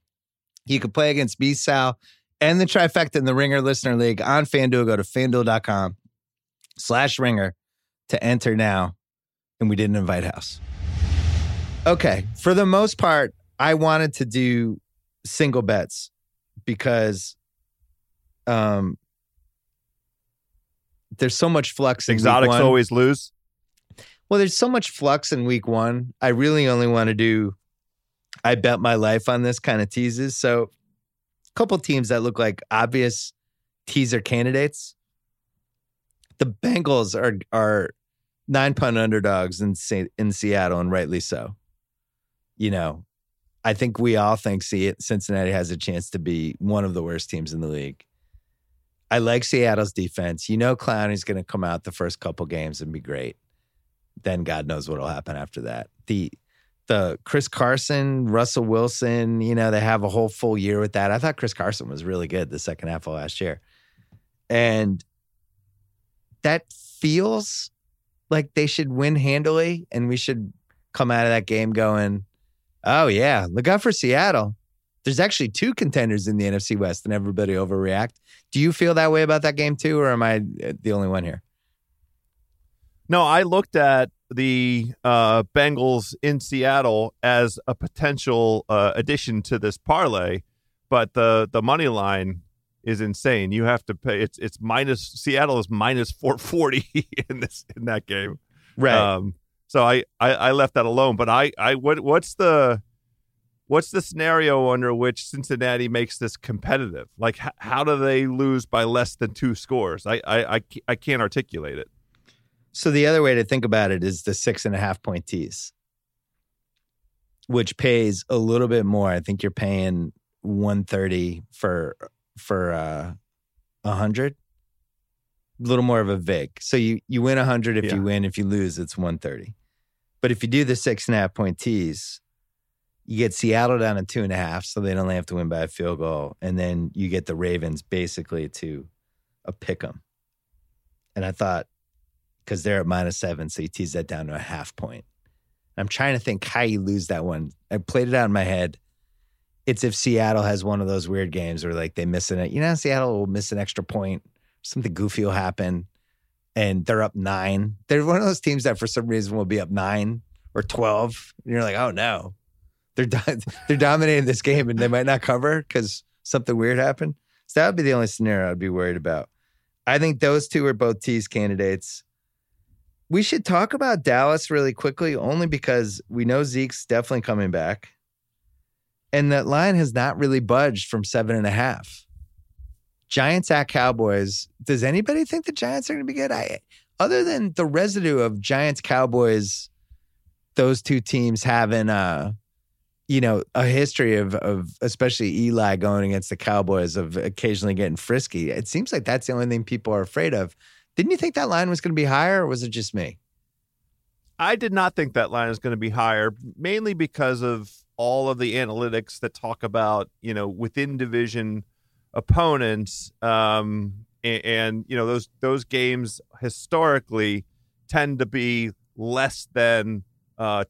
You can play against me, Sal, and the trifecta in the Ringer Listener League on FanDuel. Go to FanDuel.com/ringer. to enter now, and we didn't invite House. Okay, for the most part, I wanted to do single bets because there's so much flux in Exotics Week 1. Always lose? Well, there's so much flux in Week 1. I really only want to do I bet my life on this kind of teases. So a couple teams that look like obvious teaser candidates. The Bengals are 9-point underdogs in Seattle, and rightly so. You know, I think we all think Cincinnati has a chance to be one of the worst teams in the league. I like Seattle's defense. You know Clowney's going to come out the first couple games and be great. Then God knows what will happen after that. The Chris Carson, Russell Wilson, you know, they have a whole full year with that. I thought Chris Carson was really good the second half of last year. And that feels like they should win handily, and we should come out of that game going, oh, yeah, look out for Seattle. There's actually two contenders in the NFC West, and everybody overreact. Do you feel that way about that game too, or am I the only one here? No, I looked at the Bengals in Seattle as a potential addition to this parlay, but the money line is insane. You have to pay. It's minus. Seattle is minus 440 in that game, right? So I left that alone. But what's the scenario under which Cincinnati makes this competitive? Like how do they lose by less than two scores? I can't articulate it. So the other way to think about it is the 6.5 point tease, which pays a little bit more. I think you're paying 130 for 100, a little more of a vig. So you win 100 if you win. If you lose, it's 130. But if you do the 6.5 point tease, you get Seattle down to 2.5, so they only have to win by a field goal, and then you get the Ravens basically to a pick 'em. And I thought, because they're at -7, so you tease that down to a half point. I'm trying to think how you lose that one. I played it out in my head. It's if Seattle has one of those weird games where like they miss it. You know, Seattle will miss an extra point. Something goofy will happen. And they're up 9. They're one of those teams that for some reason will be up 9 or 12. And you're like, oh no, they're dominating this game and they might not cover because something weird happened. So that would be the only scenario I'd be worried about. I think those two are both tease candidates. We should talk about Dallas really quickly, only because we know Zeke's definitely coming back. And that line has not really budged from 7.5. Giants at Cowboys. Does anybody think the Giants are going to be good? Other than the residue of Giants, Cowboys, those two teams having a history of especially Eli going against the Cowboys of occasionally getting frisky. It seems like that's the only thing people are afraid of. Didn't you think that line was going to be higher, or was it just me? I did not think that line was going to be higher, mainly because of all of the analytics that talk about, you know, within division opponents, and you know, those games historically tend to be less than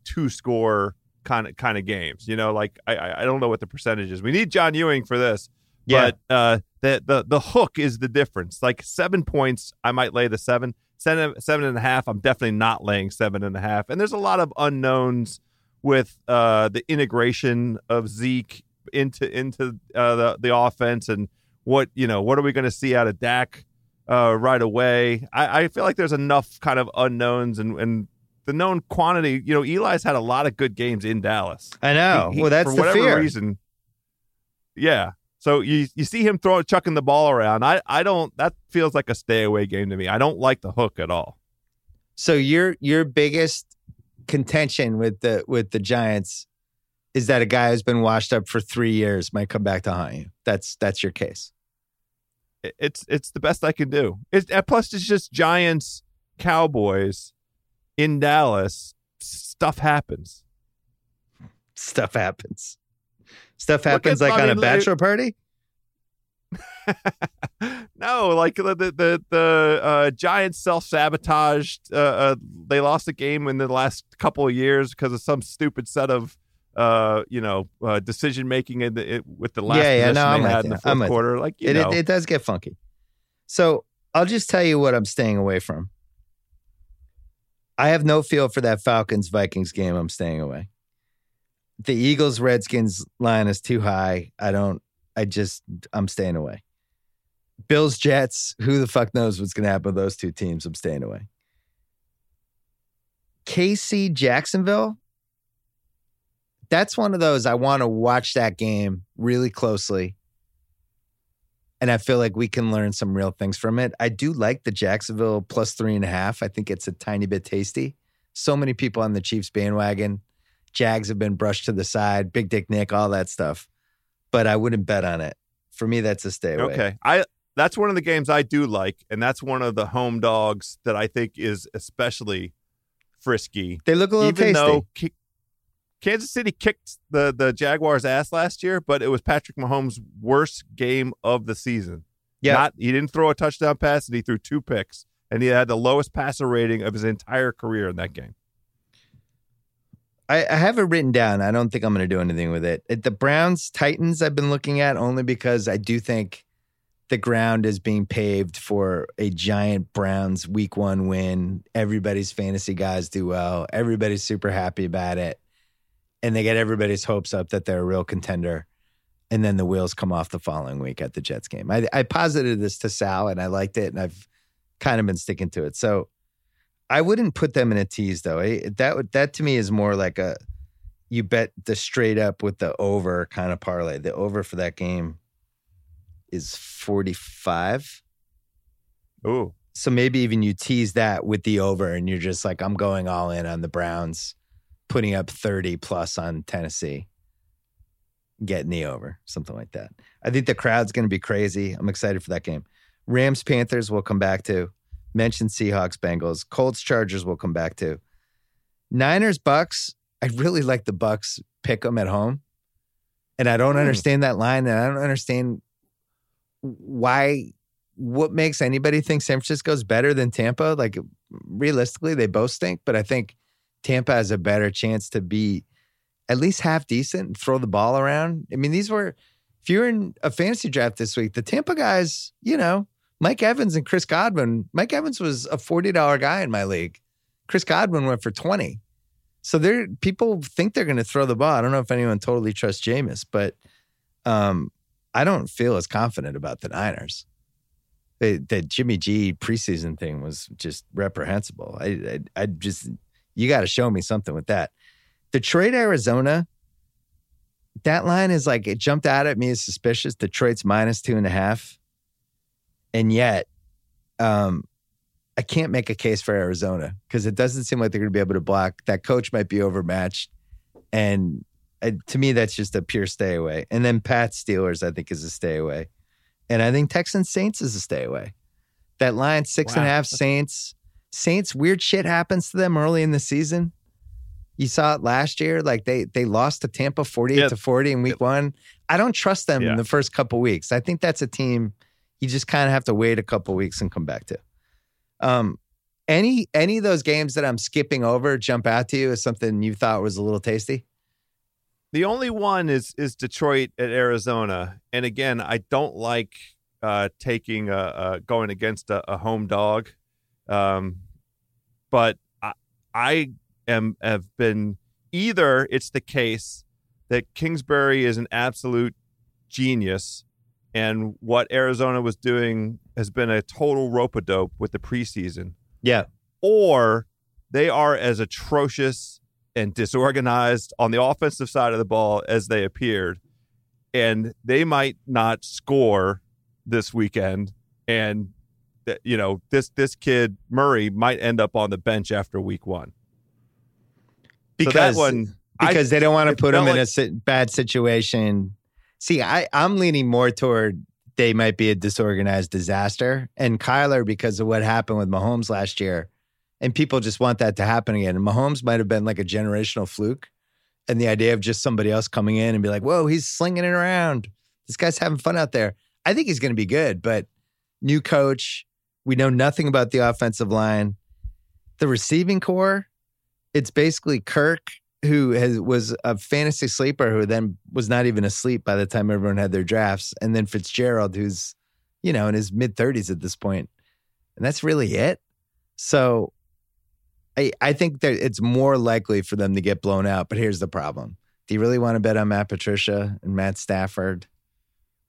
two score kind of games. You know, like I don't know what the percentage is. We need John Ewing for this, yeah. But the hook is the difference. Like 7 points, I might lay the 7.5. I'm definitely not laying 7.5. And there's a lot of unknowns with the integration of Zeke into the offense, and what are we going to see out of Dak right away? I feel like there's enough kind of unknowns and the known quantity. Eli's had a lot of good games in Dallas. I know. That's the fear. For whatever reason. Yeah. So you see him chucking the ball around. That feels like a stay away game to me. I don't like the hook at all. So your biggest contention with the Giants is that a guy who's been washed up for 3 years might come back to haunt you. That's your case. It's the best I can do. Plus, it's just Giants, Cowboys in Dallas. Stuff happens like on a bachelor party? No, like the Giants self-sabotaged. They lost a game in the last couple of years because of some stupid set of decision making with the last position they had in the fourth quarter. Like it does get funky. So I'll just tell you what I'm staying away from. I have no feel for that Falcons-Vikings game. I'm staying away. The Eagles-Redskins line is too high. I'm staying away. Bills-Jets, who the fuck knows what's going to happen with those two teams? I'm staying away. KC-Jacksonville, that's one of those I want to watch that game really closely. And I feel like we can learn some real things from it. I do like the Jacksonville +3.5. I think it's a tiny bit tasty. So many people on the Chiefs bandwagon. Jags have been brushed to the side, Big Dick Nick, all that stuff. But I wouldn't bet on it. For me, that's a stay away. Okay. That's one of the games I do like, and that's one of the home dogs that I think is especially frisky. They look a little tasty. Though Kansas City kicked the Jaguars' ass last year, but it was Patrick Mahomes' worst game of the season. Yeah. He didn't throw a touchdown pass, and he threw two picks, and he had the lowest passer rating of his entire career in that game. I have it written down. I don't think I'm going to do anything with it. The Browns-Titans I've been looking at only because I do think the ground is being paved for a giant Browns week one win. Everybody's fantasy guys do well. Everybody's super happy about it. And they get everybody's hopes up that they're a real contender. And then the wheels come off the following week at the Jets game. I posited this to Sal, and I liked it, and I've kind of been sticking to it. So I wouldn't put them in a tease, though. That to me is more like you bet the straight up with the over kind of parlay. The over for that game is 45. Ooh. So maybe even you tease that with the over, and you're just like, I'm going all in on the Browns, putting up 30 plus on Tennessee, getting the over, something like that. I think the crowd's going to be crazy. I'm excited for that game. Rams, Panthers, we'll come back to. Mentioned Seahawks, Bengals. Colts, Chargers we'll come back to. Niners, Bucks. I really like the Bucks. Pick them at home. And I don't understand that line. And I don't understand what makes anybody think San Francisco's better than Tampa. Like, realistically, they both stink. But I think Tampa has a better chance to be at least half decent and throw the ball around. I mean, if you were in a fantasy draft this week, the Tampa guys, Mike Evans and Chris Godwin. Mike Evans was a $40 guy in my league. Chris Godwin went for $20. So people think they're going to throw the ball. I don't know if anyone totally trusts Jameis, but I don't feel as confident about the Niners. The Jimmy G preseason thing was just reprehensible. You got to show me something with that. Detroit, Arizona. That line is like, it jumped out at me as suspicious. Detroit's -2.5. And yet, I can't make a case for Arizona because it doesn't seem like they're going to be able to block. That coach might be overmatched. And to me, that's just a pure stay away. And then Pats Steelers, I think, is a stay away. And I think Texans Saints is a stay away. That line, 6.5 Saints. Saints, weird shit happens to them early in the season. You saw it last year. Like they lost to Tampa 48-40 in week 1. I don't trust them in the first couple weeks. I think that's a team you just kind of have to wait a couple weeks and come back to. Any of those games that I'm skipping over jump out to you as something you thought was a little tasty? The only one is Detroit at Arizona. And again, I don't like taking going against a home dog. But I have been either it's the case that Kingsbury is an absolute genius, and what Arizona was doing has been a total rope-a-dope with the preseason. Yeah. Or they are as atrocious and disorganized on the offensive side of the ball as they appeared, and they might not score this weekend, and you know, this kid Murray might end up on the bench after week one. Because they don't want to put him in a bad situation. See, I'm leaning more toward they might be a disorganized disaster, and Kyler, because of what happened with Mahomes last year, and people just want that to happen again. And Mahomes might have been like a generational fluke, and the idea of just somebody else coming in and be like, whoa, he's slinging it around. This guy's having fun out there. I think he's going to be good, but new coach, we know nothing about the offensive line. The receiving core, it's basically Kirk, who was a fantasy sleeper, who then was not even asleep by the time everyone had their drafts. And then Fitzgerald, who's, you know, in his mid-30s at this point. And that's really it. So I think that it's more likely for them to get blown out. But here's the problem. Do you really want to bet on Matt Patricia and Matt Stafford?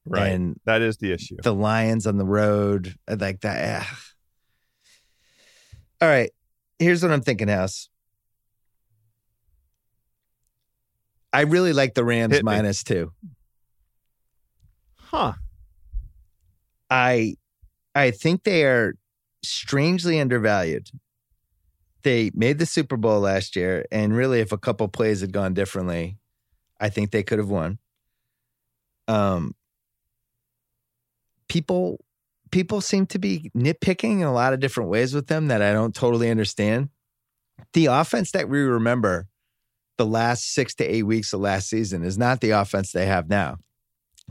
Right. And that is the issue. The Lions on the road. Like that. Ugh. All right. Here's what I'm thinking, House. I really like the Rams -2. Huh. I think they are strangely undervalued. They made the Super Bowl last year, and really, if a couple plays had gone differently, I think they could have won. People seem to be nitpicking in a lot of different ways with them that I don't totally understand. The offense that we remember the last 6 to 8 weeks of last season is not the offense they have now.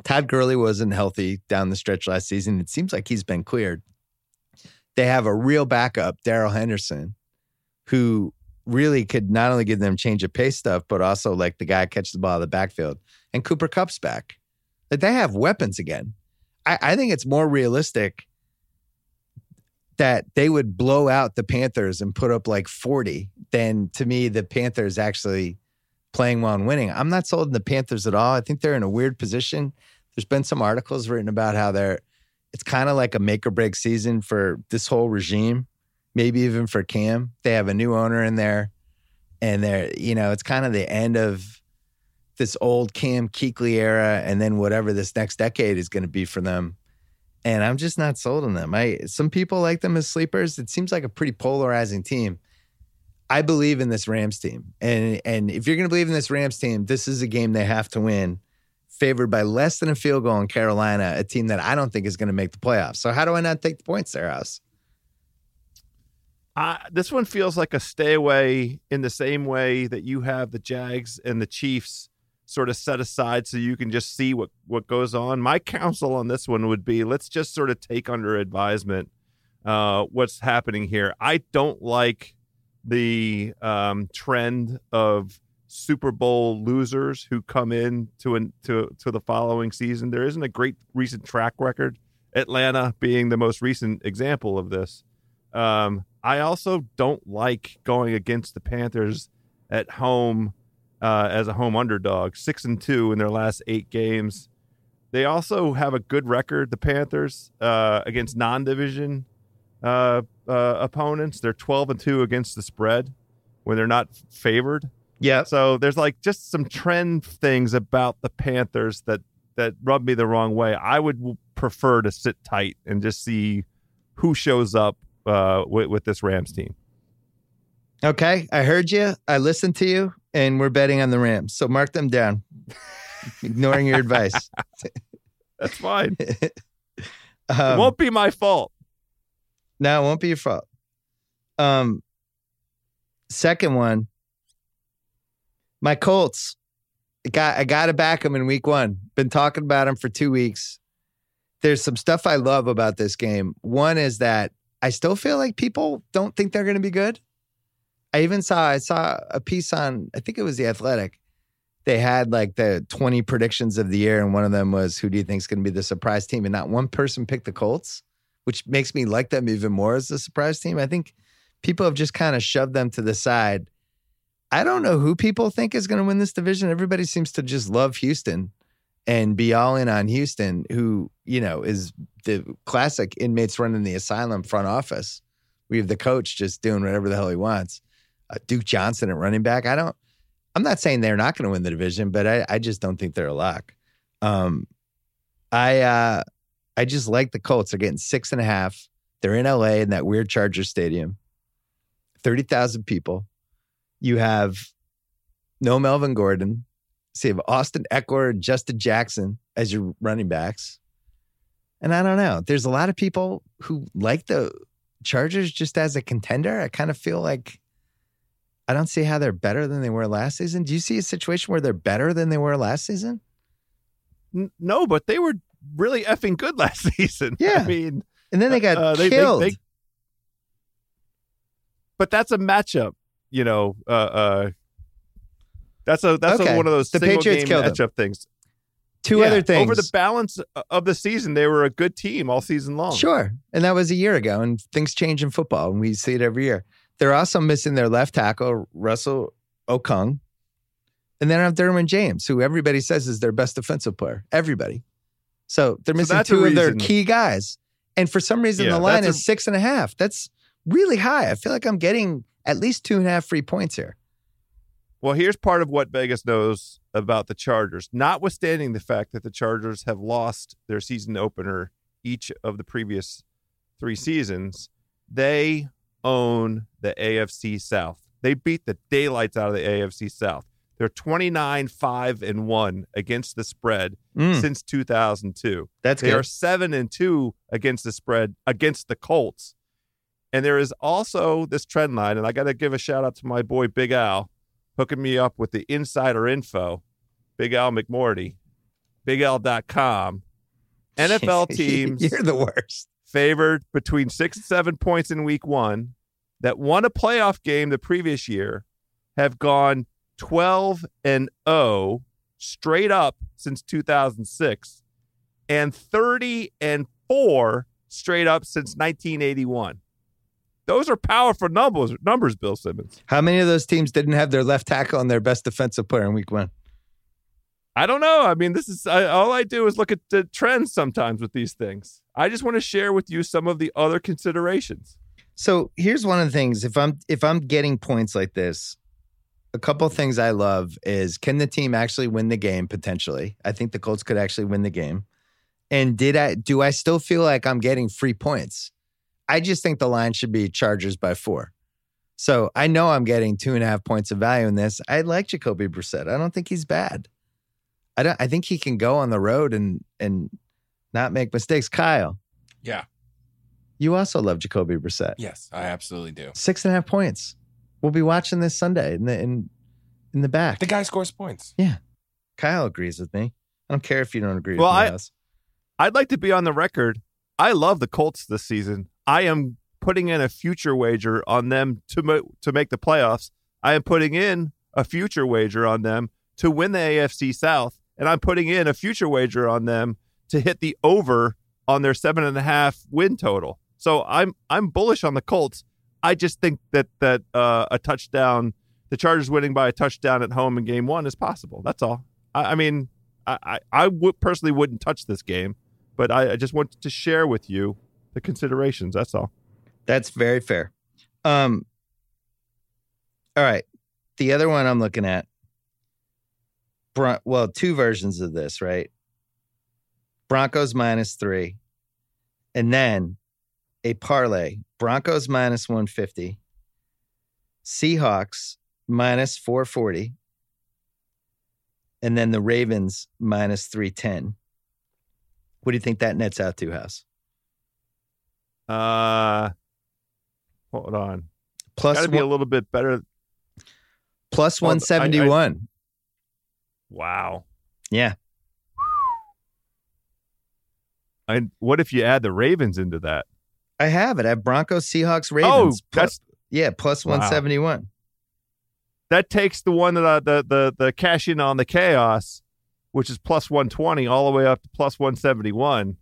Todd Gurley wasn't healthy down the stretch last season. It seems like he's been cleared. They have a real backup, Darrell Henderson, who really could not only give them change of pace stuff, but also like the guy catches the ball out of the backfield. And Cooper Kupp's back. Like, they have weapons again. I think it's more realistic that they would blow out the Panthers and put up like 40 than, to me, the Panthers actually playing well and winning. I'm not sold on the Panthers at all. I think they're in a weird position. There's been some articles written about how it's kind of like a make or break season for this whole regime. Maybe even for Cam. They have a new owner in there, and they're, you know, it's kind of the end of this old Cam Kuechly era, and then whatever this next decade is going to be for them. And I'm just not sold on them. Some people like them as sleepers. It seems like a pretty polarizing team. I believe in this Rams team, and if you're going to believe in this Rams team, this is a game they have to win, favored by less than a field goal in Carolina, a team that I don't think is going to make the playoffs. So how do I not take the points there, House? This one feels like a stay away in the same way that you have the Jags and the Chiefs sort of set aside so you can just see what goes on. My counsel on this one would be, let's just sort of take under advisement what's happening here. I don't like the trend of Super Bowl losers who come in to the following season. There isn't a great recent track record, Atlanta being the most recent example of this. I also don't like going against the Panthers at home as a home underdog, 6-2 in their last 8 games. They also have a good record, the Panthers, against non-division opponents. They're 12-2 against the spread when they're not favored. Yeah. So there's like just some trend things about the Panthers that rub me the wrong way. I would prefer to sit tight and just see who shows up with this Rams team. Okay, I heard you. I listened to you, and we're betting on the Rams. So mark them down, ignoring your advice. That's fine. It won't be my fault. No, it won't be your fault. Second one, my Colts. I got to back them in week one. Been talking about them for 2 weeks. There's some stuff I love about this game. One is that I still feel like people don't think they're going to be good. I saw a piece on, I think it was The Athletic. They had like the 20 predictions of the year, and one of them was, who do you think is going to be the surprise team? And not one person picked the Colts, which makes me like them even more as the surprise team. I think people have just kind of shoved them to the side. I don't know who people think is going to win this division. Everybody seems to just love Houston and be all in on Houston, who, you know, is the classic inmates running the asylum front office. We have the coach just doing whatever the hell he wants. Duke Johnson at running back. I'm not saying they're not going to win the division, but I just don't think they're a lock. I just like the Colts. They're getting 6.5. They're in LA in that weird Charger Stadium. 30,000 people. You have no Melvin Gordon. So you have Austin Eckler and Justin Jackson as your running backs. And I don't know. There's a lot of people who like the Chargers just as a contender. I kind of feel like I don't see how they're better than they were last season. Do you see a situation where they're better than they were last season? No, but they were really effing good last season. Yeah. I mean, and then they got killed. But that's a matchup, you know. That's one of those single game matchup things. Two other things. Over the balance of the season, they were a good team all season long. Sure. And that was a year ago, and things change in football, and we see it every year. They're also missing their left tackle, Russell Okung. And then I have Derwin James, who everybody says is their best defensive player. Everybody. So they're missing two of their key guys. And for some reason, the line is 6.5. That's really high. I feel like I'm getting at least 2.5 free points here. Well, here's part of what Vegas knows about the Chargers. Notwithstanding the fact that the Chargers have lost their season opener each of the previous three seasons, they own the AFC South. They beat the daylights out of the AFC South. They're 29-5-1 against the spread since 2002. They are 7-2 against the spread against the Colts. And there is also this trend line, and I got to give a shout out to my boy Big Al, hooking me up with the insider info, Big Al McMorty, BigAl.com. NFL teams You're the worst. Favored between 6 and 7 points in week one that won a playoff game the previous year have gone 12-0 straight up since 2006 and 30-4 straight up since 1981. Those are powerful numbers, Bill Simmons. How many of those teams didn't have their left tackle and their best defensive player in week one? I don't know. I mean, all I do is look at the trends sometimes with these things. I just want to share with you some of the other considerations. So here's one of the things. If I'm getting points like this, a couple of things I love is, can the team actually win the game potentially? I think the Colts could actually win the game. And do I still feel like I'm getting free points? I just think the line should be Chargers by 4. So I know I'm getting 2.5 points of value in this. I like Jacoby Brissett. I don't think he's bad. I think he can go on the road and not make mistakes. Kyle. Yeah. You also love Jacoby Brissett. Yes, I absolutely do. 6.5 points. We'll be watching this Sunday in the back. The guy scores points. Yeah. Kyle agrees with me. I don't care if you don't agree with me. I'd like to be on the record. I love the Colts this season. I am putting in a future wager on them to make the playoffs. I am putting in a future wager on them to win the AFC South. And I'm putting in a future wager on them to hit the over on their 7.5 win total. So I'm bullish on the Colts. I just think that a touchdown, the Chargers winning by a touchdown at home in game one is possible. That's all. I mean, I personally wouldn't touch this game, but I just wanted to share with you the considerations. That's all. That's very fair. All right. The other one I'm looking at, well, two versions of this, right? Broncos -3. And then a parlay. Broncos -150. Seahawks -440. And then the Ravens -310. What do you think that nets out to, House? Hold on. Plus, it's gotta be a little bit better. Plus 171. Wow. Yeah. And what if you add the Ravens into that? I have it. I have Broncos, Seahawks, Ravens. Oh, plus 171. Wow. That takes the one that the cash in on the chaos, which is plus 120, all the way up to plus 171.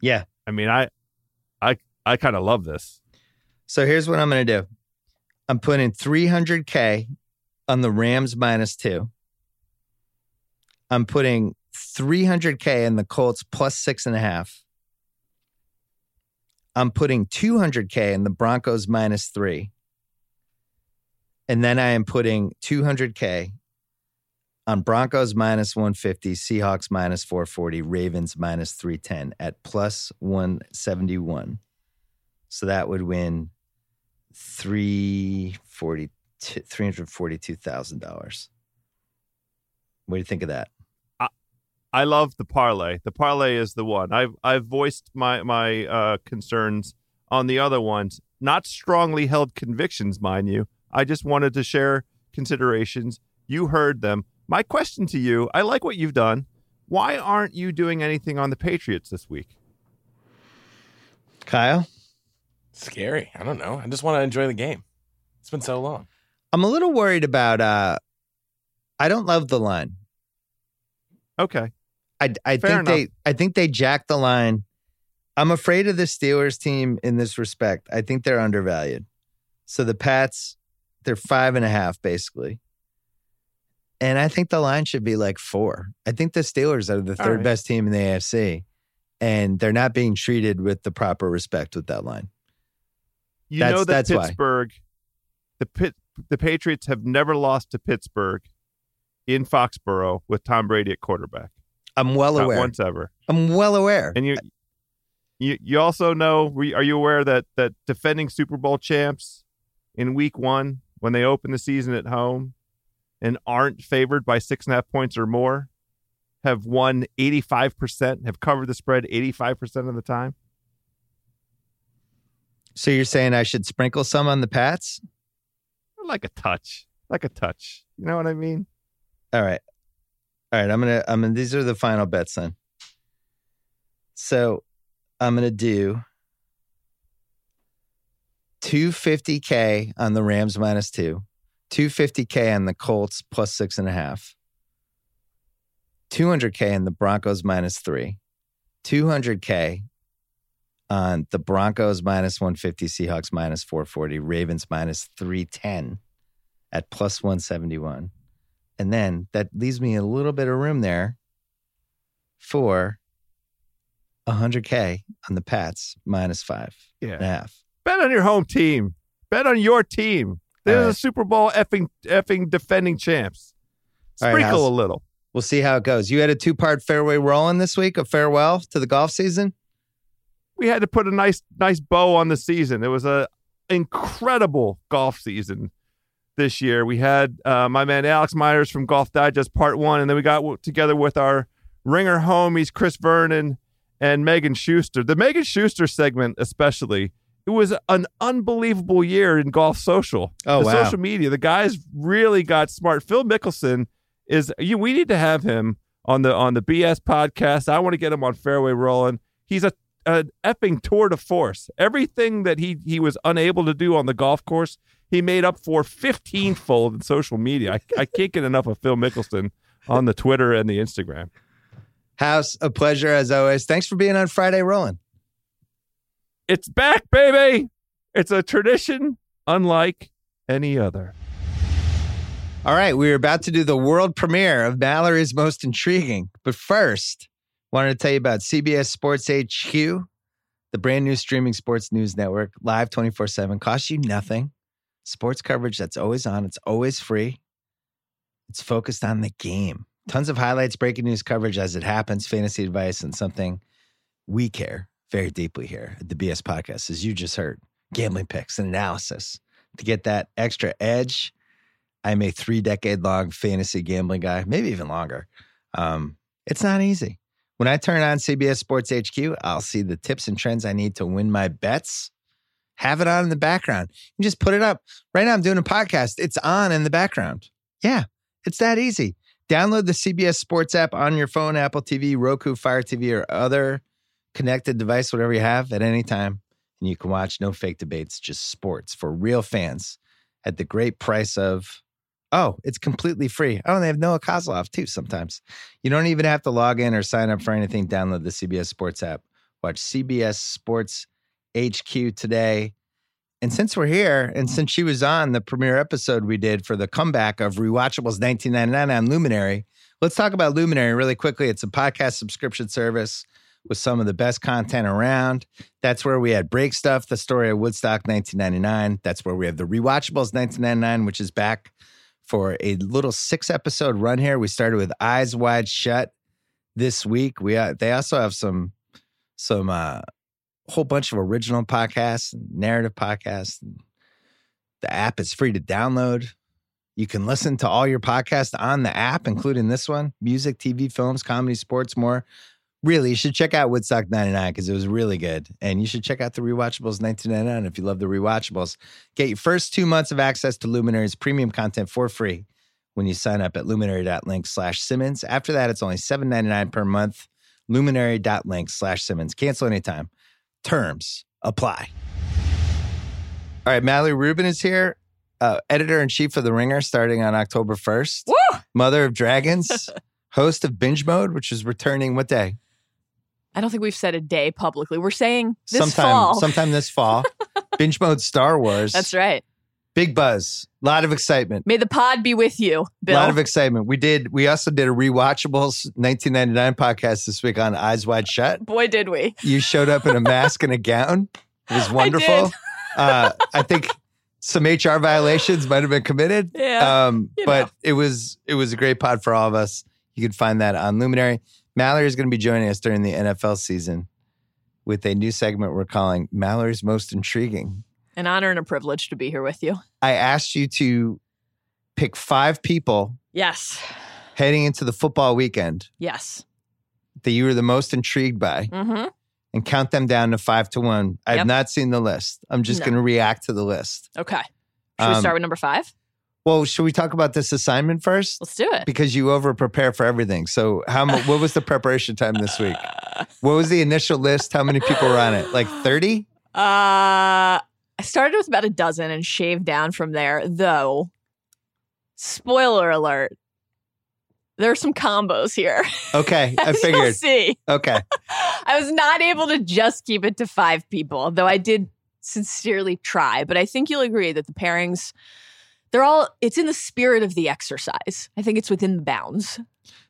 Yeah. I mean, I kind of love this. So here's what I'm going to do. I'm putting $300K on the Rams -2. I'm putting $300K in the Colts +6.5. I'm putting $200K in the Broncos -3. And then I am putting $200K on Broncos -150, Seahawks -440, Ravens -310 at +171. So that would win $342,000. What do you think of that? I love the parlay. The parlay is the one. I've voiced my concerns on the other ones. Not strongly held convictions, mind you. I just wanted to share considerations. You heard them. My question to you, I like what you've done. Why aren't you doing anything on the Patriots this week? Kyle? Scary. I don't know. I just want to enjoy the game. It's been so long. I'm a little worried about, I don't love the line. Okay. I think they jacked the line. I'm afraid of the Steelers team in this respect. I think they're undervalued. So the Pats, they're 5.5 basically. And I think the line should be like 4. I think the Steelers are the third best team in the AFC, and they're not being treated with the proper respect with that line. The Patriots have never lost to Pittsburgh in Foxborough with Tom Brady at quarterback. I'm well aware. Not once ever. I'm well aware. And you also know, are you aware that defending Super Bowl champs in week one, when they open the season at home and aren't favored by 6.5 points or more, have won 85%, have covered the spread 85% of the time? So you're saying I should sprinkle some on the Pats? Like a touch. You know what I mean? All right. I'm gonna. These are the final bets then. So I'm gonna do $250K on the Rams -2, $250K on the Colts +6.5, $200K on the Broncos -3, $200K on the Broncos -150, Seahawks -440, Ravens -310 at +171. And then that leaves me a little bit of room there for $100K on the Pats -5.5. Bet on your home team. Bet on your team. They're the Super Bowl effing defending champs. Sprinkle a little. We'll see how it goes. You had a 2-part fairway rolling this week, a farewell to the golf season? We had to put a nice bow on the season. It was an incredible golf season. This year, we had my man Alex Myers from Golf Digest Part 1, and then we got together with our Ringer homies, Chris Vernon and Megan Schuster. The Megan Schuster segment especially, it was an unbelievable year in golf social. Oh, wow. Social media, the guys really got smart. Phil Mickelson we need to have him on the BS podcast. I want to get him on Fairway Rolling. He's an effing tour de force. Everything that he was unable to do on the golf course, he made up for 15-fold in social media. I can't get enough of Phil Mickelson on the Twitter and the Instagram. House, a pleasure as always. Thanks for being on Friday Rollin'. It's back, baby. It's a tradition unlike any other. All right, we're about to do the world premiere of Mallory's Most Intriguing. But first, I wanted to tell you about CBS Sports HQ, the brand new streaming sports news network, live 24/7, costs you nothing. Sports coverage that's always on. It's always free. It's focused on the game. Tons of highlights, breaking news coverage as it happens, fantasy advice, and something we care very deeply here at the BS Podcast, as you just heard, gambling picks and analysis. To get that extra edge, I'm a 3-decade-long fantasy gambling guy, maybe even longer. It's not easy. When I turn on CBS Sports HQ, I'll see the tips and trends I need to win my bets. Have it on in the background. You just put it up. Right now I'm doing a podcast. It's on in the background. Yeah, it's that easy. Download the CBS Sports app on your phone, Apple TV, Roku, Fire TV, or other connected device, whatever you have, at any time. And you can watch no fake debates, just sports for real fans at the great price of, it's completely free. Oh, and they have Noah Kozlov too sometimes. You don't even have to log in or sign up for anything. Download the CBS Sports app. Watch CBS Sports HQ today. And since we're here, and since she was on the premiere episode we did for the comeback of Rewatchables 1999 on Luminary, let's talk about Luminary really quickly. It's a podcast subscription service with some of the best content around. That's where we had Break Stuff, the story of Woodstock 1999. That's where we have the Rewatchables 1999, which is back for a little 6-episode run here. We started with Eyes Wide Shut this week. They also have some whole bunch of original podcasts, narrative podcasts. The app is free to download. You can listen to all your podcasts on the app, including this one, music, TV, films, comedy, sports, more. Really, you should check out Woodstock 99 because it was really good. And you should check out the Rewatchables 1999 if you love the Rewatchables. Get your first 2 months of access to Luminary's premium content for free when you sign up at luminary.link/Simmons. After that, it's only $7.99 per month. Luminary.link/Simmons. Cancel anytime. Terms apply. All right, Mallory Rubin is here, editor-in-chief of The Ringer starting on October 1st. Woo! Mother of Dragons, host of Binge Mode, which is returning what day? I don't think we've said a day publicly. We're saying this fall. Sometime this fall. Binge Mode Star Wars. That's right. Big buzz. A lot of excitement. May the pod be with you, Bill. A lot of excitement. We also did a Rewatchables 1999 podcast this week on Eyes Wide Shut. Boy, did we. You showed up in a mask and a gown. It was wonderful. I think some HR violations might have been committed. Yeah, but it was a great pod for all of us. You can find that on Luminary. Mallory is going to be joining us during the NFL season with a new segment we're calling Mallory's Most Intriguing. An honor and a privilege to be here with you. I asked you to pick 5 people. Yes. Heading into the football weekend. Yes. That you were the most intrigued by. Mm-hmm. And count them down to 5 to 1. I have not seen the list. I'm just going to react to the list. Okay. Should we start with number 5? Well, should we talk about this assignment first? Let's do it. Because you over-prepare for everything. So what was the preparation time this week? What was the initial list? How many people were on it? Like 30? I started with about a dozen and shaved down from there, though, spoiler alert, there are some combos here. Okay, I figured. You'll see. Okay. I was not able to just keep it to 5 people, though I did sincerely try. But I think you'll agree that the pairings, it's in the spirit of the exercise. I think it's within the bounds.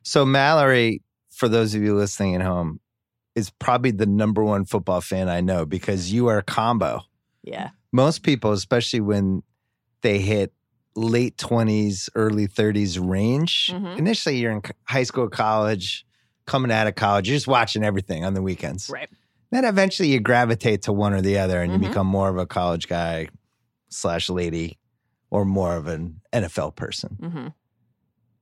So Mallory, for those of you listening at home, is probably the number one football fan I know because you are a combo. Yeah. Most people, especially when they hit late 20s, early 30s range, initially you're in high school, college, coming out of college, you're just watching everything on the weekends. Right. Then eventually you gravitate to one or the other and you become more of a college guy / lady or more of an NFL person. Mm-hmm.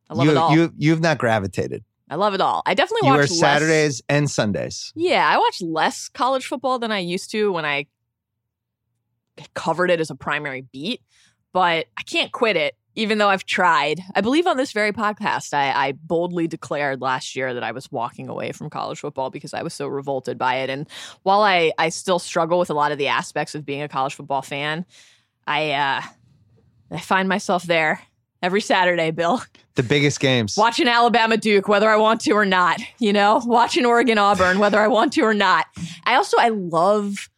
I love it all. You've not gravitated. I love it all. I definitely watch less. Saturdays and Sundays. Yeah, I watch less college football than I used to when I covered it as a primary beat, but I can't quit it, even though I've tried. I believe on this very podcast, I boldly declared last year that I was walking away from college football because I was so revolted by it. And while I still struggle with a lot of the aspects of being a college football fan, I find myself there every Saturday, Bill. The biggest games. Watching Alabama-Duke, whether I want to or not. You know, watching Oregon-Auburn, whether I want to or not. I love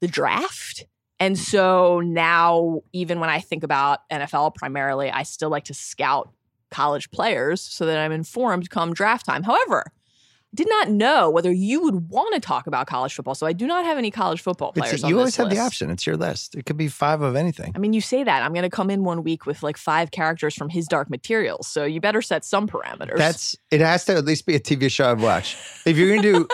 the draft. And so now, even when I think about NFL primarily, I still like to scout college players so that I'm informed come draft time. However, I did not know whether you would want to talk about college football, so I do not have any college football players on this list. You always have the option. It's your list. It could be 5 of anything. I mean, you say that. I'm going to come in one week with like 5 characters from His Dark Materials, so you better set some parameters. It has to at least be a TV show I've watched. If you're going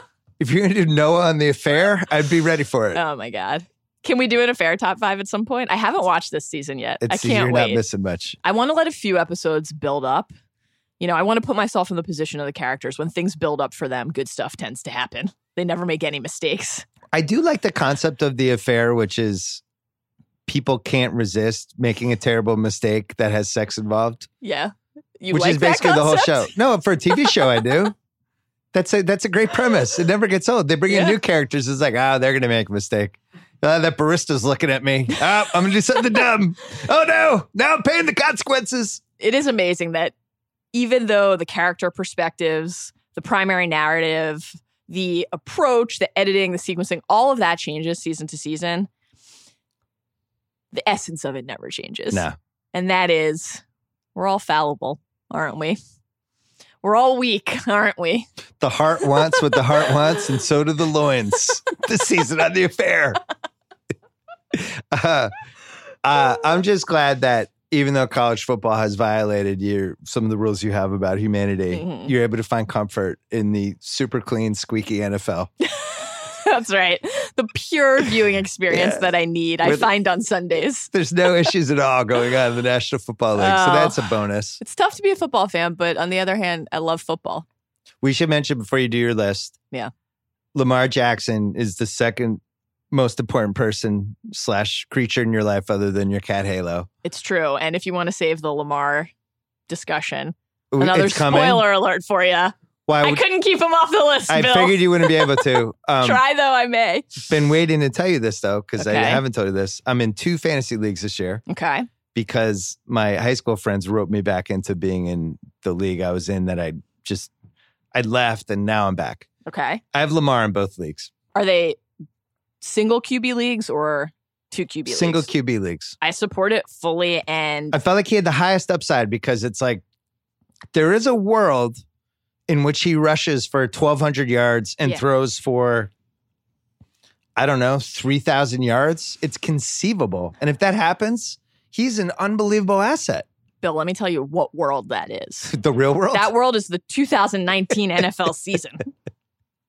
to do Noah on The Affair, I'd be ready for it. Oh, my God. Can we do an Affair top 5 at some point? I haven't watched this season yet. I can't wait. You're not missing much. I want to let a few episodes build up. You know, I want to put myself in the position of the characters. When things build up for them, good stuff tends to happen. They never make any mistakes. I do like the concept of The Affair, which is people can't resist making a terrible mistake that has sex involved. Yeah. Which is basically the whole show. No, for a TV show, I do. That's a great premise. It never gets old. They bring in new characters. It's like, they're going to make a mistake. That barista's looking at me. I'm going to do something dumb. Oh, no. Now I'm paying the consequences. It is amazing that even though the character perspectives, the primary narrative, the approach, the editing, the sequencing, all of that changes season to season, the essence of it never changes. No. And that is, we're all fallible, aren't we? We're all weak, aren't we? The heart wants what the heart wants, and so do the loins. This season on The Affair. I'm just glad that even though college football has violated some of the rules you have about humanity, mm-hmm. you're able to find comfort in the super clean, squeaky NFL. That's right. The pure viewing experience that I need, I find on Sundays. There's no issues at all going on in the National Football League, so that's a bonus. It's tough to be a football fan, but on the other hand, I love football. We should mention before you do your list, Lamar Jackson is the second most important person / creature in your life other than your cat Halo. It's true. And if you want to save the Lamar discussion, another spoiler alert for you. I couldn't keep him off the list, Bill. I figured you wouldn't be able to. Try though I may. Been waiting to tell you this, though, because I haven't told you this. I'm in 2 fantasy leagues this year. Okay. Because my high school friends roped me back into being in the league I was in that I left, and now I'm back. Okay. I have Lamar in both leagues. Are they single QB leagues or 2 QB leagues? Single QB leagues. I support it fully, and I felt like he had the highest upside because it's like there is a world in which he rushes for 1,200 yards and throws for, 3,000 yards. It's conceivable. And if that happens, he's an unbelievable asset. Bill, let me tell you what world that is. The real world? That world is the 2019 NFL season.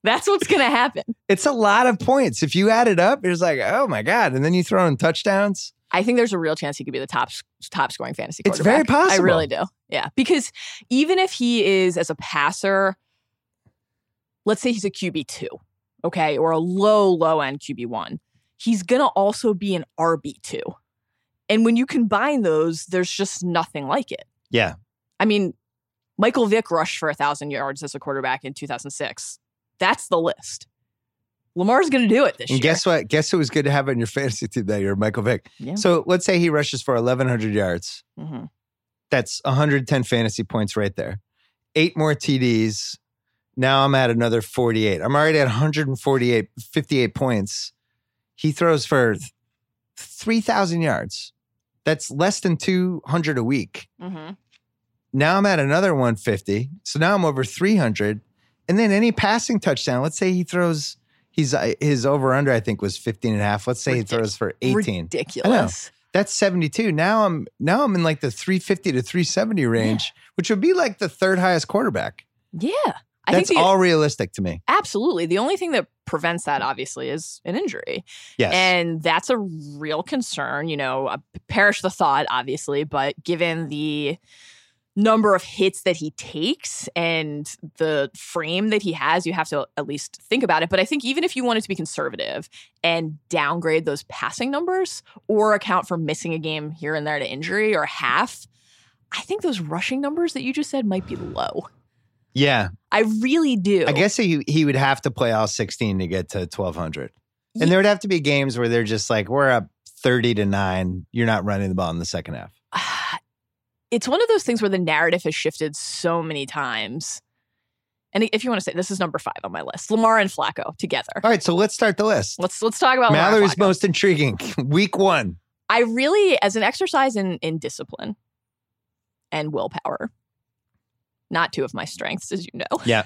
That's what's going to happen. It's a lot of points. If you add it up, it's like, oh my God. And then you throw in touchdowns. I think there's a real chance he could be the top scoring fantasy quarterback. It's very possible. I really do. Yeah. Because even if he is, as a passer, let's say he's a QB2, okay, or a low end QB1, he's going to also be an RB2. And when you combine those, there's just nothing like it. Yeah. I mean, Michael Vick rushed for 1,000 yards as a quarterback in 2006. That's the list. Lamar's going to do it this year. And guess what? Guess who was good to have on your fantasy team that year? Michael Vick. Yeah. So let's say he rushes for 1,100 yards. Mm-hmm. That's 110 fantasy points right there. 8 more TDs. Now I'm at another 48. I'm already at 58 points. He throws for 3,000 yards. That's less than 200 a week. Mm-hmm. Now I'm at another 150. So now I'm over 300. And then any passing touchdown, let's say he throws... His over-under, I think, was 15.5. Let's say he throws for 18. Ridiculous. That's 72. Now I'm in like the 350 to 370 range, which would be like the third highest quarterback. Yeah. That's all realistic to me. Absolutely. The only thing that prevents that, obviously, is an injury. Yes. And that's a real concern. Perish the thought, obviously, but given the number of hits that he takes and the frame that he has, you have to at least think about it. But I think even if you wanted to be conservative and downgrade those passing numbers or account for missing a game here and there to injury or half, I think those rushing numbers that you just said might be low. Yeah. I really do. I guess he would have to play all 16 to get to 1,200. Yeah. And there would have to be games where they're just like, we're up 30-9. You're not running the ball in the second half. It's one of those things where the narrative has shifted so many times. And if you want to say, this is number 5 on my list, Lamar and Flacco together. All right, so let's start the list. Let's talk about Mallory's most intriguing, week 1. I really, as an exercise in discipline and willpower, not 2 of my strengths, as you know. Yeah.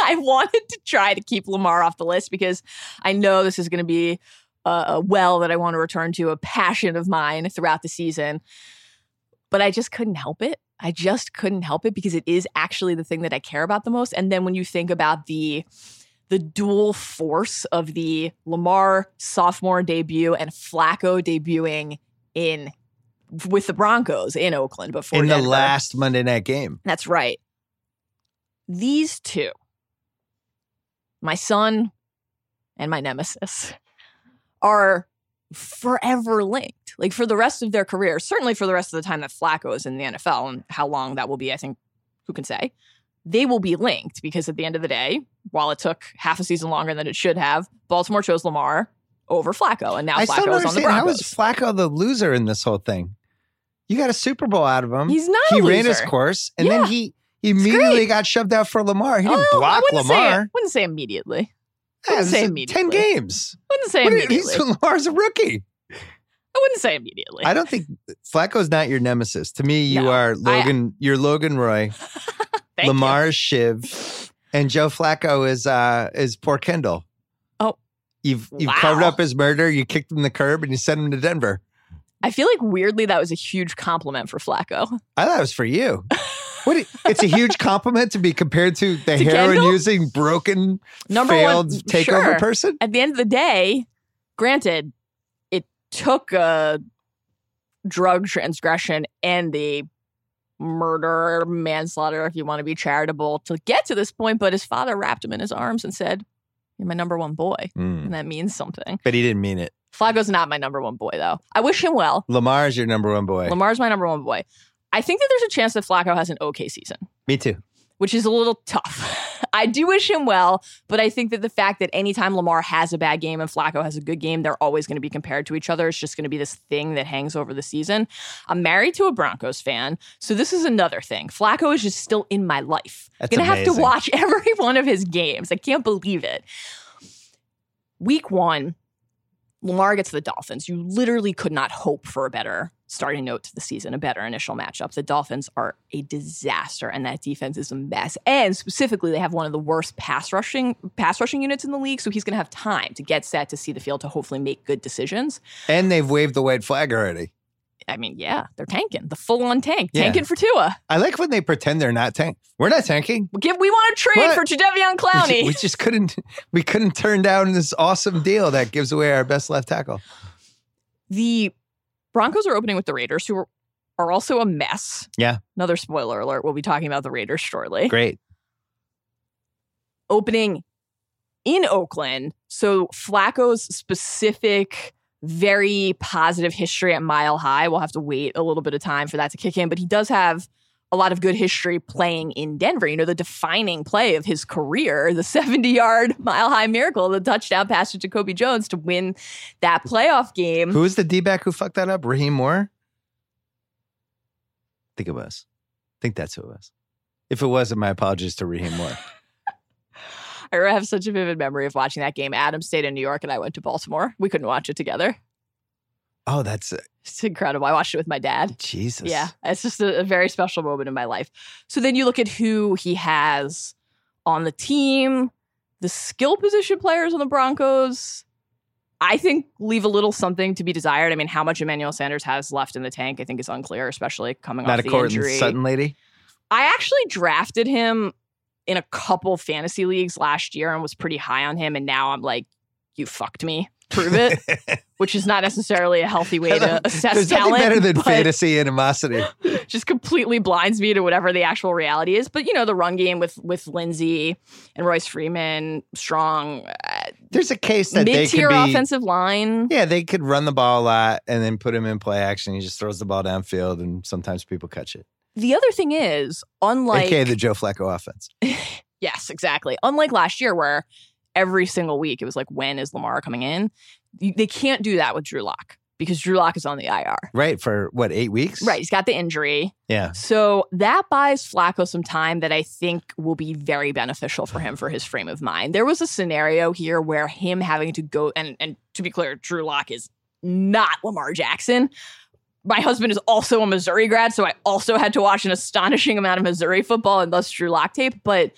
I wanted to try to keep Lamar off the list because I know this is going to be a well that I want to return to, a passion of mine throughout the season. But I just couldn't help it. Because it is actually the thing that I care about the most. And then when you think about the dual force of the Lamar sophomore debut and Flacco debuting with the Broncos in Oakland before in Denver, the last Monday night game. That's right. These 2, my son and my nemesis, are forever linked, like for the rest of their career, certainly for the rest of the time that Flacco is in the NFL, and how long that will be, I think, who can say? They will be linked because at the end of the day, while it took half a season longer than it should have, Baltimore chose Lamar over Flacco, and now Flacco is on the Broncos. How is Flacco the loser in this whole thing? You got a Super Bowl out of him. He's not a loser. He ran his course, and then he immediately got shoved out for Lamar. He didn't block Lamar. I wouldn't say immediately. Yeah, 10 games. Wouldn't say immediately. Lamar's a rookie. I wouldn't say immediately. I don't think Flacco's not your nemesis. To me, you are Logan. You're Logan Roy. Lamar is Shiv, and Joe Flacco is poor Kendall. Oh, you've covered up his murder. You kicked him to the curb, and you sent him to Denver. I feel like weirdly that was a huge compliment for Flacco. I thought it was for you. What? It's a huge compliment to be compared to the heroin-using, broken, failed takeover person? At the end of the day, granted, it took a drug transgression and the murder, manslaughter, if you want to be charitable, to get to this point, but his father wrapped him in his arms and said, "You're my number one boy." Mm. And that means something. But he didn't mean it. Flacco's not my number one boy, though. I wish him well. Lamar's your number one boy. Lamar's my number one boy. I think that there's a chance that Flacco has an okay season. Me too. Which is a little tough. I do wish him well, but I think that the fact that anytime Lamar has a bad game and Flacco has a good game, they're always going to be compared to each other. It's just going to be this thing that hangs over the season. I'm married to a Broncos fan, so this is another thing. Flacco is just still in my life. I'm going to have to watch every one of his games. I can't believe it. Week one, Lamar gets the Dolphins. You literally could not hope for a better starting note to the season, a better initial matchup. The Dolphins are a disaster, and that defense is a mess. And specifically, they have one of the worst pass rushing units in the league, so he's going to have time to get set, to see the field, to hopefully make good decisions. And they've waved the white flag already. I mean, yeah, they're tanking. The full-on tanking for Tua. I like when they pretend they're not tanking. We're not tanking. We want to trade for Jadeveon Clowney. We just couldn't turn down this awesome deal that gives away our best left tackle. The Broncos are opening with the Raiders, who are also a mess. Yeah. Another spoiler alert. We'll be talking about the Raiders shortly. Great. Opening in Oakland. So Flacco's specific, very positive history at Mile High. We'll have to wait a little bit of time for that to kick in, but he does have a lot of good history playing in Denver. You know, the defining play of his career, the 70-yard Mile High miracle, the touchdown pass to Jacoby Jones to win that playoff game. Who was the D-back who fucked that up? Raheem Moore? I think it was. I think that's who it was. If it wasn't, my apologies to Raheem Moore. I have such a vivid memory of watching that game. Adam stayed in New York and I went to Baltimore. We couldn't watch it together. Oh, that's it's incredible. I watched it with my dad. Jesus. Yeah. It's just a very special moment in my life. So then you look at who he has on the team, the skill position players on the Broncos. I think leave a little something to be desired. I mean, how much Emmanuel Sanders has left in the tank, I think is unclear, especially coming off the injury. Not a Sutton lady? I actually drafted him in a couple fantasy leagues last year and was pretty high on him. And now I'm like, you fucked me. Prove it. Which is not necessarily a healthy way to assess there's talent. There's nothing better than fantasy animosity. Just completely blinds me to whatever the actual reality is. But, you know, the run game with Lindsey and Royce Freeman, strong. There's a case that they could be. Mid-tier offensive line. Yeah, they could run the ball a lot and then put him in play action. He just throws the ball downfield and sometimes people catch it. The other thing is, unlike... AKA the Joe Flacco offense. Yes, exactly. Unlike last year where every single week it was like, when is Lamar coming in? They can't do that with Drew Lock because Drew Lock is on the IR. Right, for what, 8 weeks? Right, he's got the injury. Yeah. So that buys Flacco some time that I think will be very beneficial for him, for his frame of mind. There was a scenario here where him having to go... And to be clear, Drew Lock is not Lamar Jackson. My husband is also a Missouri grad, so I also had to watch an astonishing amount of Missouri football and thus Drew Lock tape. But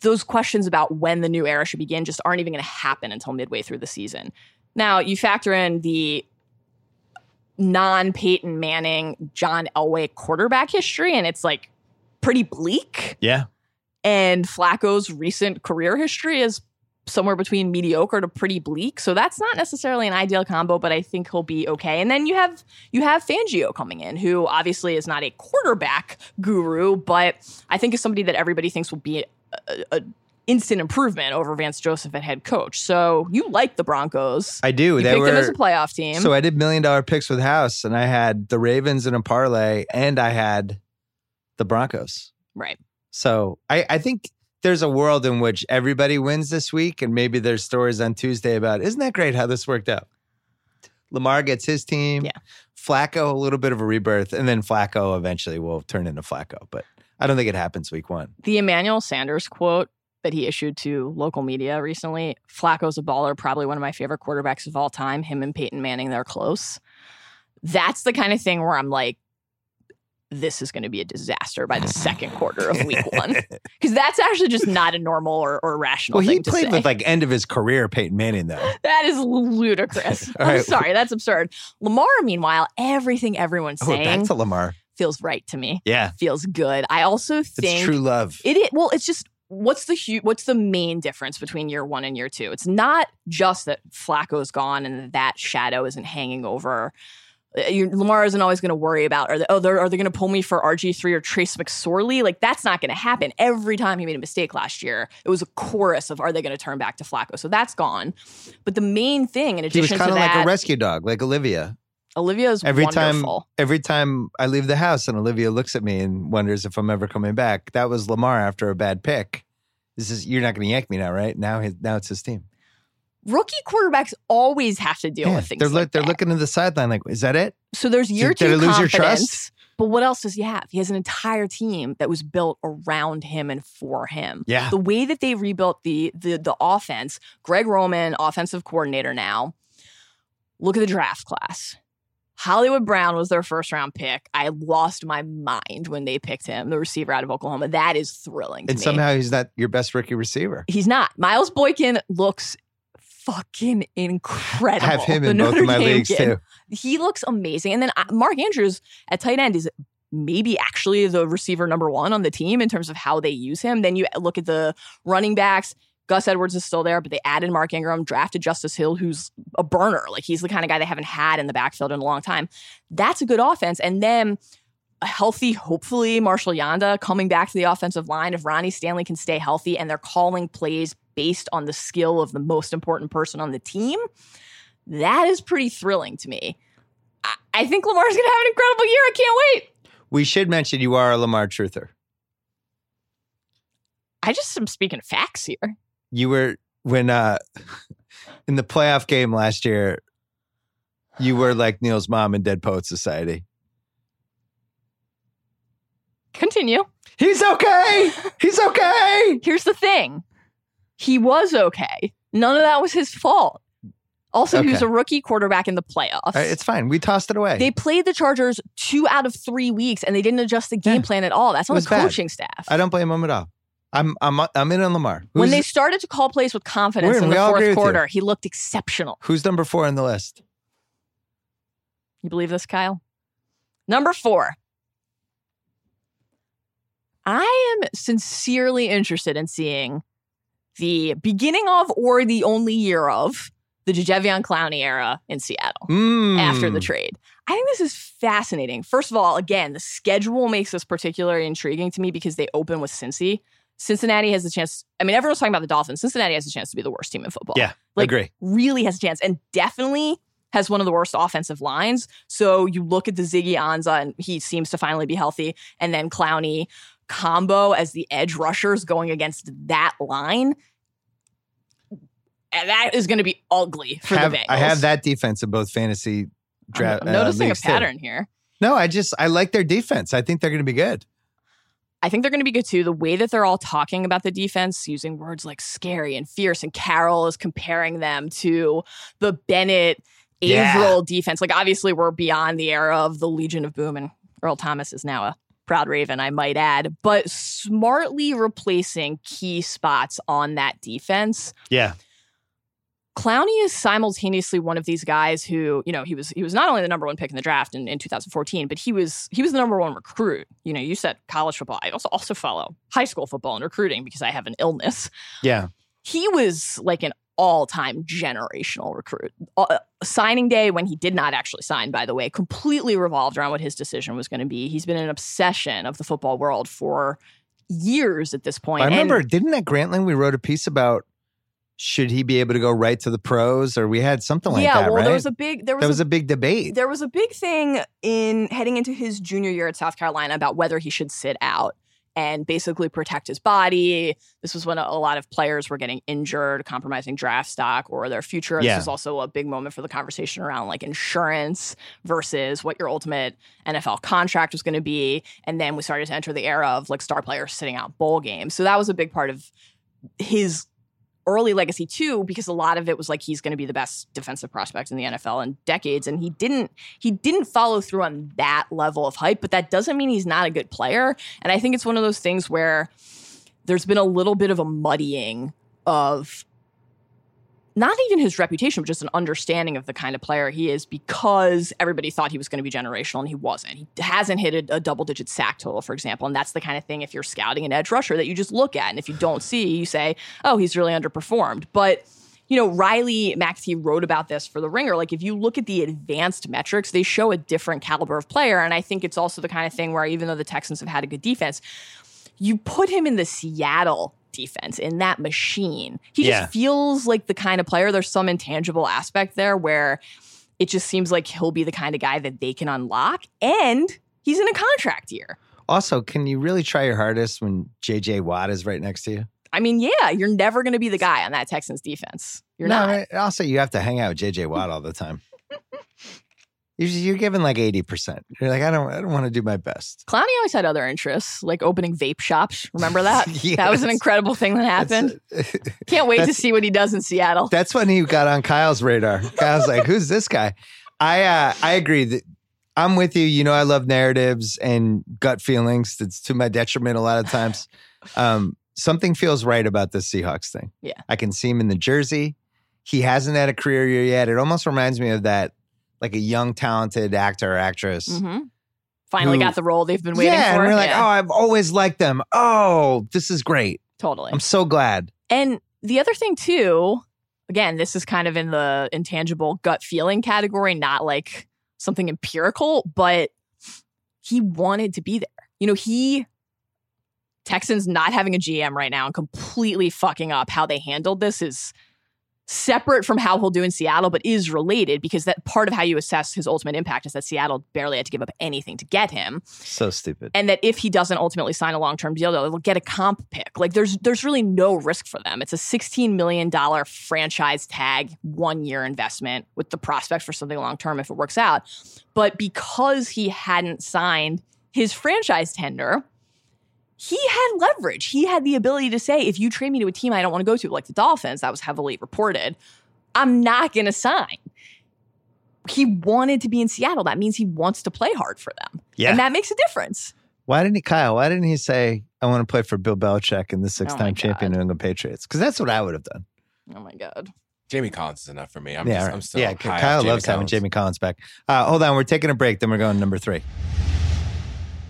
those questions about when the new era should begin just aren't even going to happen until midway through the season. Now, you factor in the non-Peyton Manning, John Elway quarterback history, and it's like pretty bleak. Yeah. And Flacco's recent career history is somewhere between mediocre to pretty bleak. So that's not necessarily an ideal combo, but I think he'll be okay. And then you have Fangio coming in, who obviously is not a quarterback guru, but I think is somebody that everybody thinks will be an instant improvement over Vance Joseph at head coach. So you like the Broncos. I do. You picked them as a playoff team. So I did $1 million picks with House, and I had the Ravens in a parlay, and I had the Broncos. Right. So I think... There's a world in which everybody wins this week, and maybe there's stories on Tuesday about, isn't that great how this worked out? Lamar gets his team, Flacco, a little bit of a rebirth, and then Flacco eventually will turn into Flacco. But I don't think it happens week one. The Emmanuel Sanders quote that he issued to local media recently. Flacco's a baller, probably one of my favorite quarterbacks of all time. Him and Peyton Manning, they're close. That's the kind of thing where I'm like, this is going to be a disaster by the second quarter of week one. Because that's actually just not a normal or rational thing to say. Well, he played with like end of his career, Peyton Manning, though. That is ludicrous. I'm sorry. That's absurd. Lamar, meanwhile, everything everyone's saying. Back to Lamar. Feels right to me. Yeah. Feels good. I also think. It's true love. Well, it's just, what's the main difference between year one and year two? It's not just that Flacco's gone and that shadow isn't hanging over. Lamar isn't always going to worry about, are they going to pull me for RG3 or Trace McSorley? Like, that's not going to happen. Every time he made a mistake last year, it was a chorus of, are they going to turn back to Flacco? So that's gone. But the main thing, in addition to that. He was kind of like a rescue dog, like Olivia. Olivia's wonderful. Every time I leave the house and Olivia looks at me and wonders if I'm ever coming back, that was Lamar after a bad pick. This is, you're not going to yank me now, right? Now it's his team. Rookie quarterbacks always have to deal with things they're looking to the sideline like, is that it? So there's year two confidence. Did I lose your trust? But what else does he have? He has an entire team that was built around him and for him. Yeah. The way that they rebuilt the offense, Greg Roman, offensive coordinator now, look at the draft class. Hollywood Brown was their first round pick. I lost my mind when they picked him, the receiver out of Oklahoma. That is thrilling to me. And somehow he's not your best rookie receiver. He's not. Miles Boykin looks fucking incredible. I have him in both of my leagues too. He looks amazing. And then Mark Andrews at tight end is maybe actually the receiver number one on the team in terms of how they use him. Then you look at the running backs. Gus Edwards is still there, but they added Mark Ingram, drafted Justice Hill, who's a burner. Like, he's the kind of guy they haven't had in the backfield in a long time. That's a good offense. And then a healthy, hopefully, Marshall Yanda coming back to the offensive line. If Ronnie Stanley can stay healthy and they're calling plays based on the skill of the most important person on the team, that is pretty thrilling to me. I think Lamar's going to have an incredible year. I can't wait. We should mention you are a Lamar truther. I just am speaking facts here. You were, when in the playoff game last year, you were like Neil's mom in Dead Poets Society. Continue. He's okay. He's okay. Here's the thing. He was okay. None of that was his fault. Also, okay. He was a rookie quarterback in the playoffs. Right, it's fine. We tossed it away. They played the Chargers 2 out of 3 weeks, and they didn't adjust the game plan at all. That's on the coaching staff. I don't blame him at all. I'm in on Lamar. When they started to call plays with confidence in the fourth quarter, he looked exceptional. Who's number 4 on the list? You believe this, Kyle? Number 4. I am sincerely interested in seeing the beginning of, or the only year of, the Jadeveon Clowney era in Seattle after the trade. I think this is fascinating. First of all, again, the schedule makes this particularly intriguing to me because they open with Cincy. Cincinnati has the chance. I mean, everyone's talking about the Dolphins. Cincinnati has a chance to be the worst team in football. Yeah, like, agree. Really has a chance, and definitely has one of the worst offensive lines. So you look at the Ziggy Ansah, and he seems to finally be healthy, and then Clowney combo as the edge rushers going against that line. And that is going to be ugly for the Bengals. I have that defense in both fantasy draft. I'm noticing a pattern here. No, I like their defense. I think they're going to be good. I think they're going to be good too. The way that they're all talking about the defense, using words like scary and fierce, and Carroll is comparing them to the Bennett, Averill defense. Like, obviously, we're beyond the era of the Legion of Boom, and Earl Thomas is now a proud Raven, I might add, but smartly replacing key spots on that defense. Yeah. Clowney is simultaneously one of these guys who, you know, he was not only the number 1 pick in the draft in 2014, but he was the number 1 recruit. You know, you said college football. I also follow high school football and recruiting because I have an illness. Yeah. He was like an all-time generational recruit. Signing day, when he did not actually sign, by the way, completely revolved around what his decision was going to be. He's been an obsession of the football world for years at this point. I remember, didn't at Grantland we wrote a piece about, should he be able to go right to the pros? Or we had something like that, right? Yeah, well, there was a big debate. There was a big thing in heading into his junior year at South Carolina about whether he should sit out and basically protect his body. This was when a lot of players were getting injured, compromising draft stock or their future. Yeah. This was also a big moment for the conversation around like insurance versus what your ultimate NFL contract was going to be. And then we started to enter the era of like star players sitting out bowl games. So that was a big part of his early legacy too, because a lot of it was like he's going to be the best defensive prospect in the NFL in decades, and he didn't follow through on that level of hype, but that doesn't mean he's not a good player. And I think it's one of those things where there's been a little bit of a muddying of not even his reputation, but just an understanding of the kind of player he is, because everybody thought he was going to be generational, and he wasn't. He hasn't hit a double-digit sack total, for example, and that's the kind of thing, if you're scouting an edge rusher, that you just look at, and if you don't see, you say, oh, he's really underperformed. But, you know, Riley McAfee wrote about this for The Ringer. Like, if you look at the advanced metrics, they show a different caliber of player, and I think it's also the kind of thing where, even though the Texans have had a good defense, you put him in the Seattle defense, in that machine. He just feels like the kind of player. There's some intangible aspect there where it just seems like he'll be the kind of guy that they can unlock, and he's in a contract year. Also, can you really try your hardest when JJ Watt is right next to you? I mean, yeah, you're never going to be the guy on that Texans defense. You're not. Right? Also, you have to hang out with JJ Watt all the time. You're giving like 80%. You're like, I don't want to do my best. Clowney always had other interests, like opening vape shops. Remember that? Yes. That was an incredible thing that happened. Can't wait to see what he does in Seattle. That's when he got on Kyle's radar. Kyle's like, who's this guy? I agree. That I'm with you. You know, I love narratives and gut feelings. That's to my detriment a lot of times. Something feels right about the Seahawks thing. Yeah, I can see him in the jersey. He hasn't had a career year yet. It almost reminds me of that, like a young, talented actor or actress. Mm-hmm. Finally got the role they've been waiting for. And we're like, oh, I've always liked them. Oh, this is great. Totally. I'm so glad. And the other thing, too, again, this is kind of in the intangible gut feeling category, not like something empirical, but he wanted to be there. You know, Texans not having a GM right now and completely fucking up how they handled this is separate from how he'll do in Seattle, but is related, because that part of how you assess his ultimate impact is that Seattle barely had to give up anything to get him. So stupid. And that if he doesn't ultimately sign a long-term deal, they'll get a comp pick. Like, there's really no risk for them. It's a $16 million franchise tag, one-year investment with the prospect for something long-term if it works out. But because he hadn't signed his franchise tender, he had leverage. He had the ability to say, if you trade me to a team I don't want to go to, like the Dolphins, that was heavily reported, I'm not going to sign. He wanted to be in Seattle. That means he wants to play hard for them. Yeah. And that makes a difference. Why didn't he say, I want to play for Bill Belichick and the six-time champion New England Patriots? Because that's what I would have done. Oh, my God. Jamie Collins is enough for me. I'm still high. Kyle loves having Jamie Collins back. Hold on. We're taking a break. Then we're going to number three.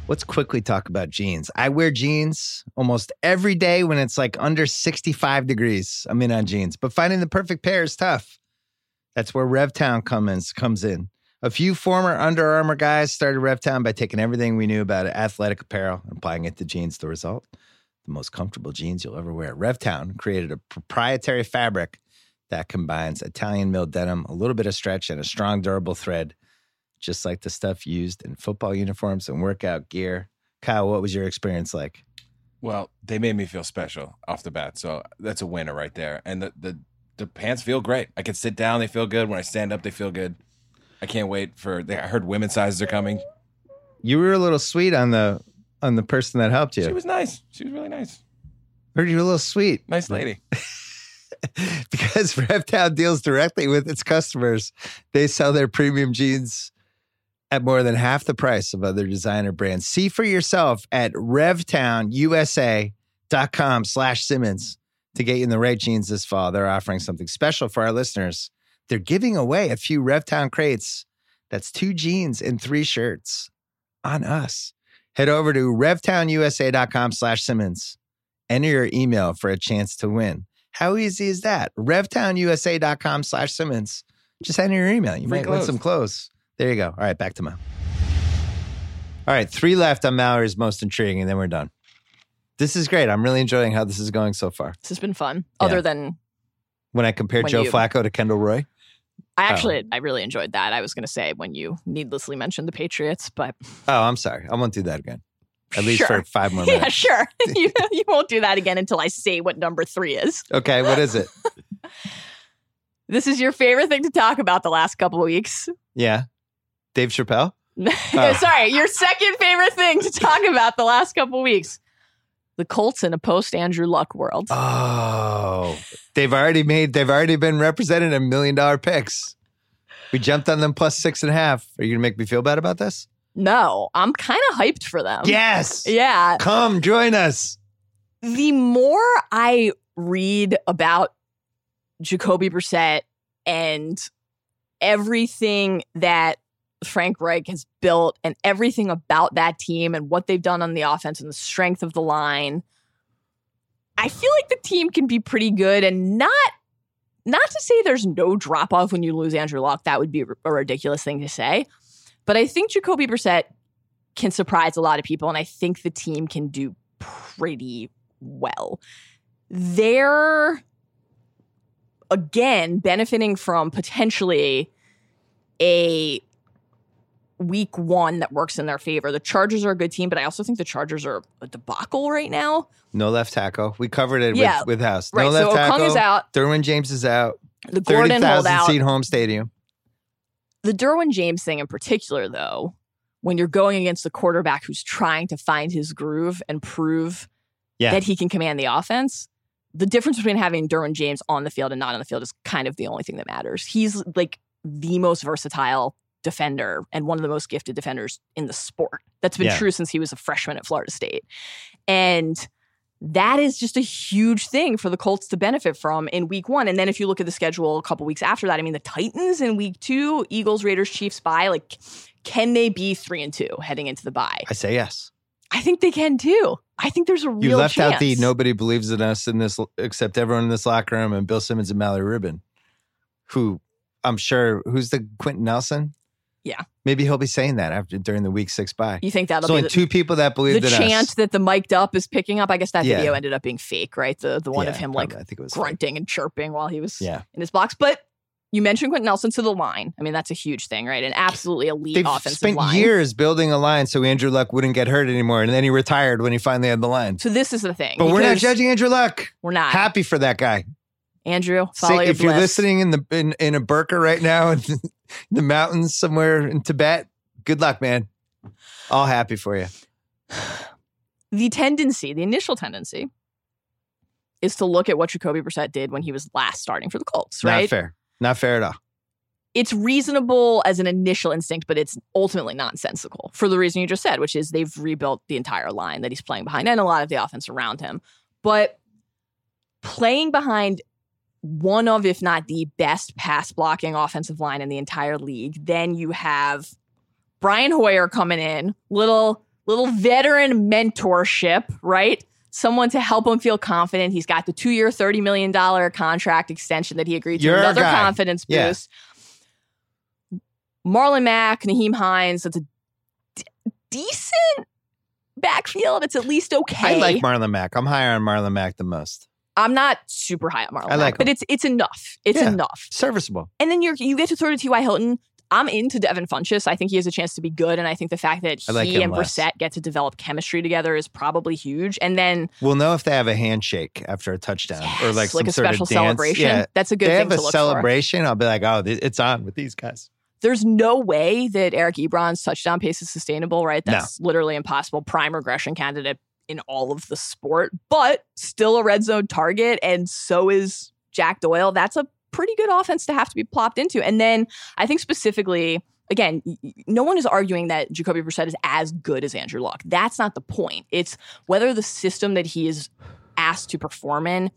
Let's quickly talk about jeans. I wear jeans almost every day when it's like under 65 degrees. I'm in on jeans, but finding the perfect pair is tough. That's where RevTown comes in. A few former Under Armour guys started RevTown by taking everything we knew about athletic apparel and applying it to jeans. The result, the most comfortable jeans you'll ever wear. RevTown created a proprietary fabric that combines Italian milled denim, a little bit of stretch, and a strong, durable thread, just like the stuff used in football uniforms and workout gear. Kyle, what was your experience like? Well, they made me feel special off the bat, so that's a winner right there. And the pants feel great. I can sit down, they feel good. When I stand up, they feel good. I can't wait I heard women's sizes are coming. You were a little sweet on the person that helped you. She was nice. She was really nice. Heard you were a little sweet. Nice lady. Because RevTown deals directly with its customers, they sell their premium jeans at more than half the price of other designer brands. See for yourself at RevTownUSA.com/Simmons to get you in the right jeans this fall. They're offering something special for our listeners. They're giving away a few RevTown crates. That's 2 jeans and 3 shirts on us. Head over to RevTownUSA.com/Simmons. Enter your email for a chance to win. How easy is that? RevTownUSA.com/Simmons. Just enter your email. You might win some clothes. There you go. All right, back to Mal. All right, 3 left on Mallory's most intriguing, and then we're done. This is great. I'm really enjoying how this is going so far. This has been fun, other than when I compared Joe Flacco to Kendall Roy. I really enjoyed that. I was going to say when you needlessly mentioned the Patriots, but... Oh, I'm sorry. I won't do that again. At least for 5 more minutes. Yeah, sure. You won't do that again until I say what number 3 is. Okay, what is it? This is your favorite thing to talk about the last couple of weeks. Yeah. Dave Chappelle? Sorry, your second favorite thing to talk about the last couple weeks. the Colts in a post-Andrew Luck world. Oh, they've already been represented in $1 million picks. We jumped on them plus 6.5. Are you going to make me feel bad about this? No, I'm kind of hyped for them. Yes. Yeah. Come join us. The more I read about Jacoby Brissett and everything that Frank Reich has built and everything about that team and what they've done on the offense and the strength of the line, I feel like the team can be pretty good. And not to say there's no drop-off when you lose Andrew Luck. That would be a ridiculous thing to say. But I think Jacoby Brissett can surprise a lot of people, and I think the team can do pretty well. They're, again, benefiting from potentially a week one that works in their favor. The Chargers are a good team, but I also think the Chargers are a debacle right now. No left tackle. We covered it with House. No right, left so tackle. Okung is out. Derwin James is out. The Gordon holdout. 30,000-seat home stadium. The Derwin James thing in particular, though, when you're going against the quarterback who's trying to find his groove and prove that he can command the offense, the difference between having Derwin James on the field and not on the field is kind of the only thing that matters. He's like the most versatile defender and one of the most gifted defenders in the sport. That's been true since he was a freshman at Florida State. And that is just a huge thing for the Colts to benefit from in week one. And then if you look at the schedule a couple weeks after that, I mean, the Titans in week two, Eagles, Raiders, Chiefs, bye. Like, can they be 3-2 heading into the bye? I say yes. I think they can too. I think there's a real chance. You left out the nobody believes in us in this except everyone in this locker room and Bill Simmons and Mallory Rubin, who I'm sure, who's the Quentin Nelson? Yeah. Maybe he'll be saying that during the week 6 bye. You think that'll be only two people that believe that the chant that the mic'd up is picking up. I guess that video ended up being fake, right? The one of him probably, like, I think it was grunting fake and chirping while he was in his box. But you mentioned Quentin Nelson to the line. I mean, that's a huge thing, right? An absolutely elite offensive line. They've spent years building a line so Andrew Luck wouldn't get hurt anymore. And then he retired when he finally had the line. So this is the thing. But we're not judging Andrew Luck. We're not. Happy for that guy. Andrew, follow your bliss. If you're listening in a burqa right now in the mountains somewhere in Tibet, good luck, man. All happy for you. The initial tendency is to look at what Jacoby Brissett did when he was last starting for the Colts, right? Not fair. Not fair at all. It's reasonable as an initial instinct, but it's ultimately nonsensical for the reason you just said, which is they've rebuilt the entire line that he's playing behind and a lot of the offense around him. But playing behind one of, if not the best pass blocking offensive line in the entire league, then you have Brian Hoyer coming in, little veteran mentorship, right? Someone to help him feel confident. He's got the 2-year, $30 million contract extension that he agreed to. Another confidence boost. Marlon Mack, Naheem Hines. That's a decent backfield. It's at least okay. I like Marlon Mack. I'm higher on Marlon Mack the most. I'm not super high on Marlon Mack, but it's enough. It's enough. Serviceable. And then you get to throw to T.Y. Hilton. I'm into Devin Funchess. I think he has a chance to be good. And I think the fact that he and Brissett get to develop chemistry together is probably huge. And then we'll know if they have a handshake after a touchdown or like some sort of dance. Like a special celebration. Yeah. That's a good thing to look for. They have a celebration. I'll be like, oh, it's on with these guys. There's no way that Eric Ebron's touchdown pace is sustainable, right? That's literally impossible. Prime regression candidate in all of the sport, but still a red zone target. And so is Jack Doyle. That's a pretty good offense to have to be plopped into. And then I think specifically, again, no one is arguing that Jacoby Brissett is as good as Andrew Luck. That's not the point. It's whether the system that he is asked to perform in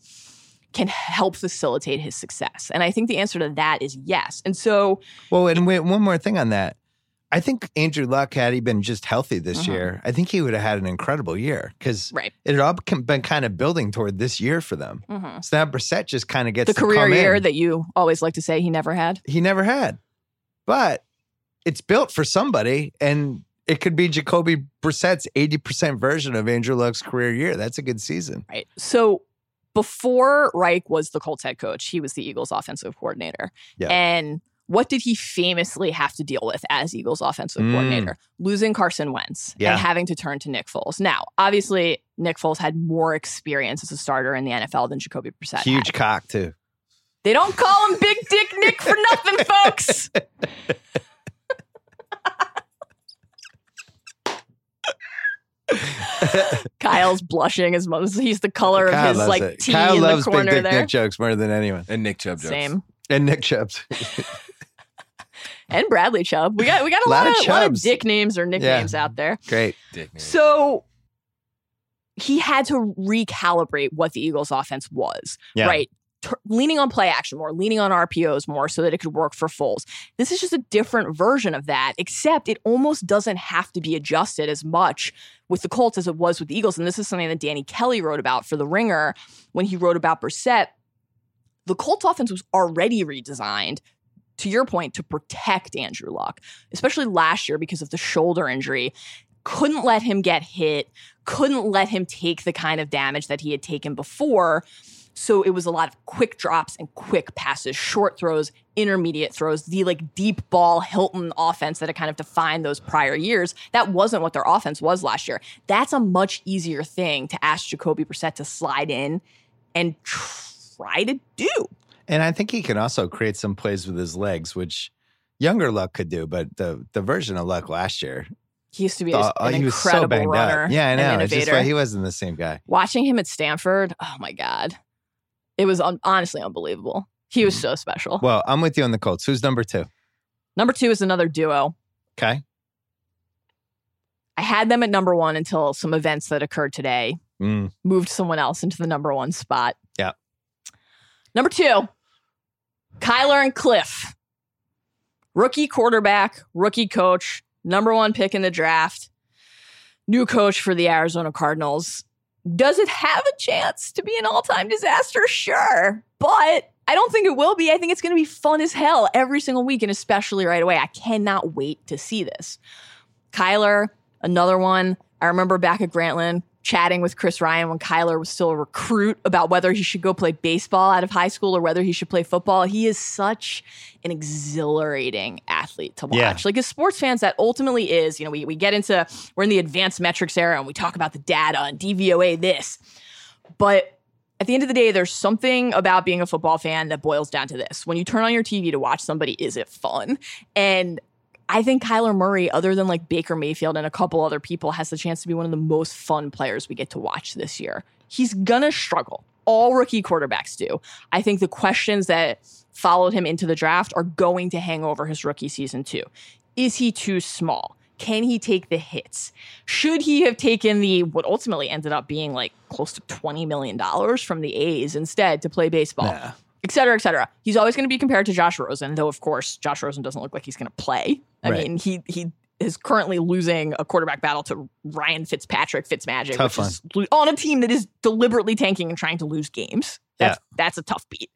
can help facilitate his success. And I think the answer to that is yes. And so... Well, and wait, one more thing on that. I think Andrew Luck, had he been just healthy this year, I think he would have had an incredible year because it had all been kind of building toward this year for them. Mm-hmm. So now Brissett just kind of gets the career year that you always like to say he never had. He never had. But it's built for somebody, and it could be Jacoby Brissett's 80% version of Andrew Luck's career year. That's a good season. Right. So before Reich was the Colts head coach, he was the Eagles offensive coordinator. Yeah. And what did he famously have to deal with as Eagles offensive coordinator? Losing Carson Wentz and having to turn to Nick Foles. Now, obviously, Nick Foles had more experience as a starter in the NFL than Jacoby Brissett. Huge cock, too. They don't call him Big Dick Nick for nothing, folks. Kyle's blushing as much as he's the color Kyle of his like tea Kyle in the corner big dick there. Nick jokes more than anyone, and Nick Chubb jokes. Same. And Nick Chubb's. And Bradley Chubb. We got a lot of dick names or nicknames out there. Great. Dick names. So he had to recalibrate what the Eagles offense was, right? Leaning on play action more, leaning on RPOs more so that it could work for Foles. This is just a different version of that, except it almost doesn't have to be adjusted as much with the Colts as it was with the Eagles. And this is something that Danny Kelly wrote about for The Ringer when he wrote about Brissett. The Colts offense was already redesigned, to your point, to protect Andrew Luck, especially last year because of the shoulder injury. Couldn't let him get hit, couldn't let him take the kind of damage that he had taken before. So it was a lot of quick drops and quick passes, short throws, intermediate throws, the like deep ball Hilton offense that had kind of defined those prior years. That wasn't what their offense was last year. That's a much easier thing to ask Jacoby Brissett to slide in and try to do. And I think he can also create some plays with his legs, which younger Luck could do, but the version of Luck last year. He used to be an incredible runner. Yeah, I know. It's just why he wasn't the same guy. Watching him at Stanford, oh my God. It was honestly unbelievable. He was so special. Well, I'm with you on the Colts. Who's number two? Number two is another duo. Okay. I had them at number one until some events that occurred today moved someone else into the number one spot. Yeah. Number two, Kyler and Cliff. Rookie quarterback, rookie coach, number one pick in the draft, new coach for the Arizona Cardinals. Does it have a chance to be an all-time disaster? Sure. But I don't think it will be. I think it's going to be fun as hell every single week, and especially right away. I cannot wait to see this. Kyler, another one. I remember back at Grantland chatting with Chris Ryan when Kyler was still a recruit about whether he should go play baseball out of high school or whether he should play football. He is such an exhilarating athlete to watch. Yeah. Like as sports fans, that ultimately is, you know, we get into, we're in the advanced metrics era and we talk about the data and DVOA this. But at the end of the day, there's something about being a football fan that boils down to this. When you turn on your TV to watch somebody, is it fun? And I think Kyler Murray, other than like Baker Mayfield and a couple other people, has the chance to be one of the most fun players we get to watch this year. He's gonna struggle. All rookie quarterbacks do. I think the questions that followed him into the draft are going to hang over his rookie season too. Is he too small? Can he take the hits? Should he have taken the what ultimately ended up being like close to $20 million from the A's instead to play baseball? Nah. Et cetera, et cetera. He's always going to be compared to Josh Rosen, though, of course, Josh Rosen doesn't look like he's going to play. I mean, he is currently losing a quarterback battle to Ryan Fitzpatrick, Fitzmagic, which is on a team that is deliberately tanking and trying to lose games. That's a tough beat.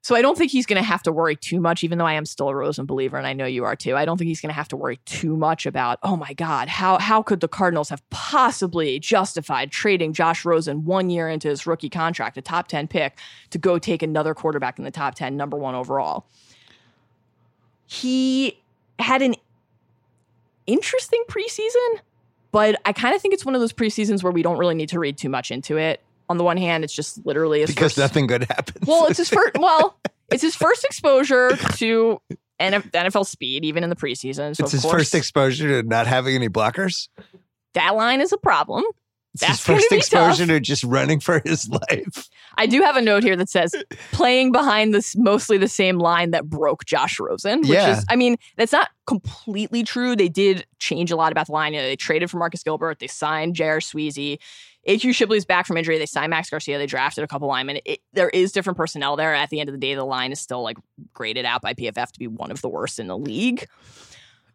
So I don't think he's going to have to worry too much, even though I am still a Rosen believer, and I know you are too. I don't think he's going to have to worry too much about, oh my God, how could the Cardinals have possibly justified trading Josh Rosen 1 year into his rookie contract, a top 10 pick, to go take another quarterback in the top 10, number one overall. He had an interesting preseason, but I kind of think it's one of those preseasons where we don't really need to read too much into it. On the one hand, it's just literally nothing good happens. Well, it's his first exposure to NFL speed, even in the preseason. So it's his first exposure to not having any blockers. That line is a problem. That's his first exposure to just running for his life. I do have a note here that says playing behind this mostly the same line that broke Josh Rosen, which is, I mean, that's not completely true. They did change a lot about the line. You know, they traded for Marcus Gilbert. They signed J.R. Sweezy. A.Q. Shipley's back from injury. They signed Max Garcia. They drafted a couple linemen. There is different personnel there. At the end of the day, the line is still like graded out by PFF to be one of the worst in the league.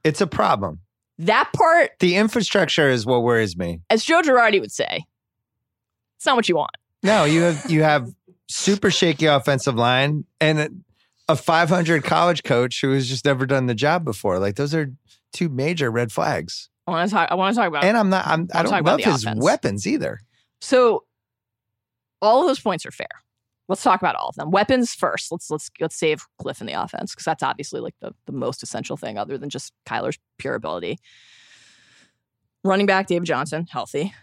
It's a problem. That part. The infrastructure is what worries me. As Joe Girardi would say, it's not what you want. No, you have super shaky offensive line and a 500 college coach who has just never done the job before. Like those are two major red flags. I want to talk about. And I don't love his weapons either. So all of those points are fair. Let's talk about all of them. Weapons first. Let's save Cliff in the offense because that's obviously like the most essential thing other than just Kyler's pure ability. Running back David Johnson, healthy.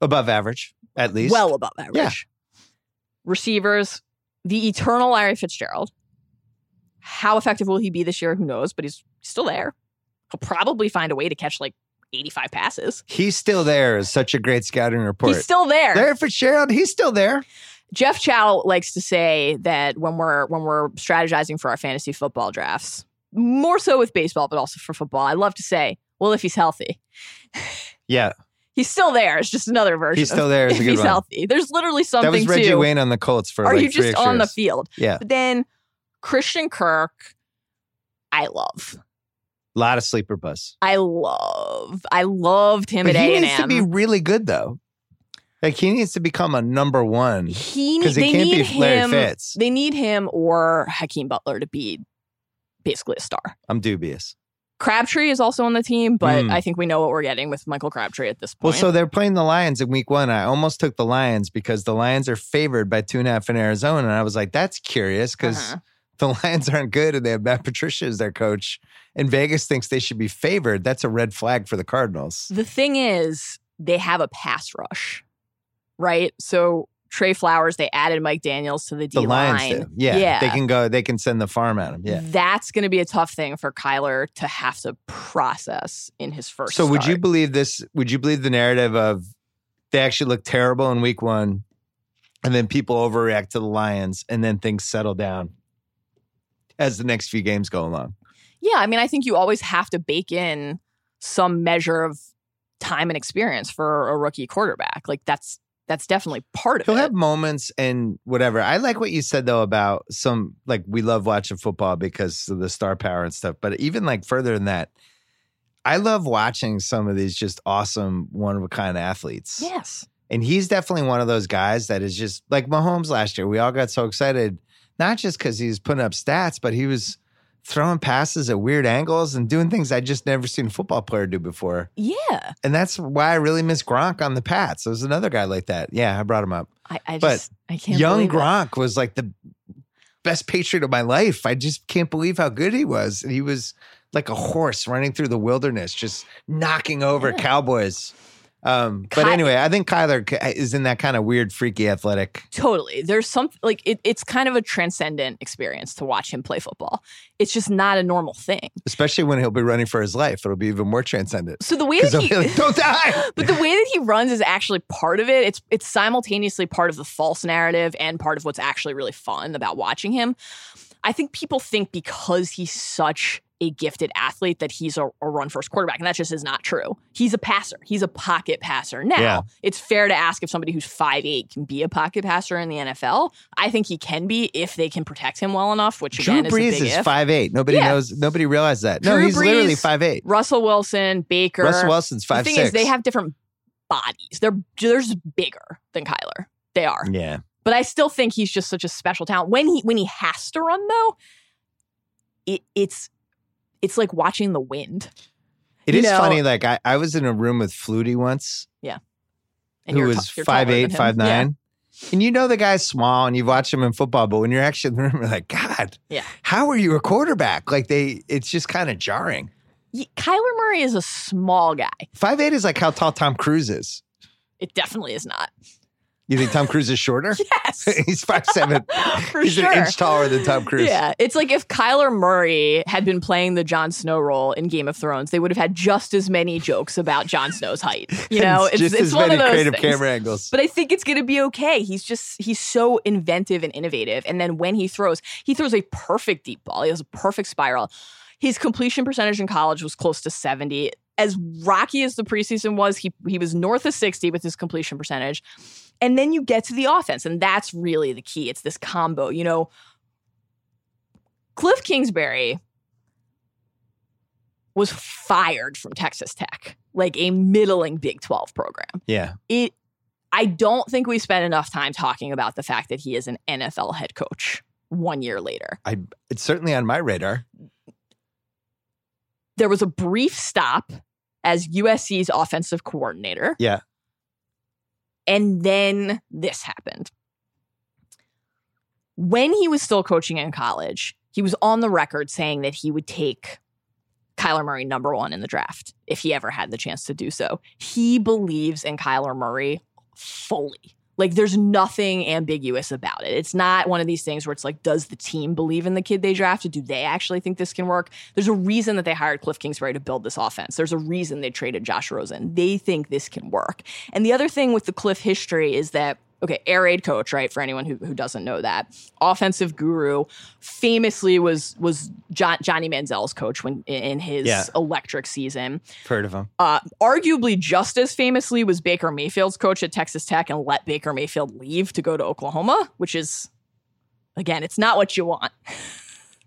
Above average, at least. Well above average. Yeah. Receivers, the eternal Larry Fitzgerald. How effective will he be this year? Who knows? But he's still there. He'll probably find a way to catch like 85 passes. He's still there is such a great scouting report. He's still there. Larry Fitzgerald, he's still there. Jeff Chow likes to say that when we're strategizing for our fantasy football drafts, more so with baseball, but also for football, I love to say, well, if he's healthy. Yeah. He's still there. It's just another version. He's still there. It's a good one. He's healthy. There's literally something to... That was Reggie Wayne on the Colts for like 3 years. Are you just on the field? Yeah. But then Christian Kirk, I love. A lot of sleeper buzz. I loved him at A&M. He needs to be really good, though. Like, he needs to become a number one. Because it can't be Larry Fitz. They need him or Hakeem Butler to be basically a star. I'm dubious. Crabtree is also on the team, but I think we know what we're getting with Michael Crabtree at this point. Well, so they're playing the Lions in week 1. I almost took the Lions because the Lions are favored by 2.5 in Arizona. And I was like, that's curious because the Lions aren't good and they have Matt Patricia as their coach. And Vegas thinks they should be favored. That's a red flag for the Cardinals. The thing is, they have a pass rush, right? So Trey Flowers, they added Mike Daniels to the D-line. The Lions do. Yeah. They can go, they can send the farm at him. Yeah. That's going to be a tough thing for Kyler to have to process in his first start. So would you believe this, would you believe the narrative of they actually look terrible in week 1 and then people overreact to the Lions and then things settle down as the next few games go along? Yeah, I mean, I think you always have to bake in some measure of time and experience for a rookie quarterback. Like, that's definitely part of it. He'll have moments and whatever. I like what you said, though, about some, like, we love watching football because of the star power and stuff. But even, like, further than that, I love watching some of these just awesome, one-of-a-kind athletes. Yes. And he's definitely one of those guys that is just, like Mahomes last year. We all got so excited, not just because he was putting up stats, but he was throwing passes at weird angles and doing things I just never seen a football player do before. Yeah. And that's why I really miss Gronk on the Pats. There's another guy like that. Yeah, I brought him up. I can't young believe Gronk was like the best Patriot of my life. I just can't believe how good he was. And he was like a horse running through the wilderness, just knocking over Cowboys. But anyway, I think Kyler is in that kind of weird, freaky athletic. Totally. There's something like it's kind of a transcendent experience to watch him play football. It's just not a normal thing. Especially when he'll be running for his life. It'll be even more transcendent. So the way that he, like, don't die. But the way that he runs is actually part of it. It's simultaneously part of the false narrative and part of what's actually really fun about watching him. I think people think because he's such a gifted athlete that he's a run-first quarterback, and that just is not true. He's a passer. He's a pocket passer. Now, It's fair to ask if somebody who's 5'8" can be a pocket passer in the NFL. I think he can be if they can protect him well enough, which Drew again is Brees a big is 5'8". Nobody knows. Nobody realized that. Drew Brees, literally 5'8". Russell Wilson, Baker. Russell Wilson's 5'6". The thing is, they have different bodies. They're just bigger than Kyler. They are. Yeah. But I still think he's just such a special talent. When he has to run, though, it's like watching the wind. It is funny. Like, I was in a room with Flutie once. Yeah. And who was 5'8", 5'9". Yeah. And the guy's small and you've watched him in football, but when you're actually in the room, you're like, God, how are you a quarterback? Like, it's just kind of jarring. Kyler Murray is a small guy. 5'8" is like how tall Tom Cruise is. It definitely is not. You think Tom Cruise is shorter? Yes. He's 5'7". He's an inch taller than Tom Cruise. Yeah. It's like if Kyler Murray had been playing the Jon Snow role in Game of Thrones, they would have had just as many jokes about Jon Snow's height. It's one of those creative things. Camera angles. But I think it's going to be okay. He's so inventive and innovative. And then when he throws a perfect deep ball. He has a perfect spiral. His completion percentage in college was close to 70%. As rocky as the preseason was, he was north of 60% with his completion percentage. And then you get to the offense, and that's really the key. It's this combo. Cliff Kingsbury was fired from Texas Tech, like a middling Big 12 program. Yeah. I don't think we spent enough time talking about the fact that he is an NFL head coach 1 year later. It's certainly on my radar. There was a brief stop as USC's offensive coordinator. Yeah. And then this happened. When he was still coaching in college, he was on the record saying that he would take Kyler Murray number 1 in the draft if he ever had the chance to do so. He believes in Kyler Murray fully. Like, there's nothing ambiguous about it. It's not one of these things where it's like, does the team believe in the kid they drafted? Do they actually think this can work? There's a reason that they hired Cliff Kingsbury to build this offense. There's a reason they traded Josh Rosen. They think this can work. And the other thing with the Cliff history is that, okay, air raid coach, right, for anyone who doesn't know that. Offensive guru, famously was Johnny Manziel's coach when in his electric season. Heard of him. Arguably just as famously was Baker Mayfield's coach at Texas Tech and let Baker Mayfield leave to go to Oklahoma, which is, again, it's not what you want.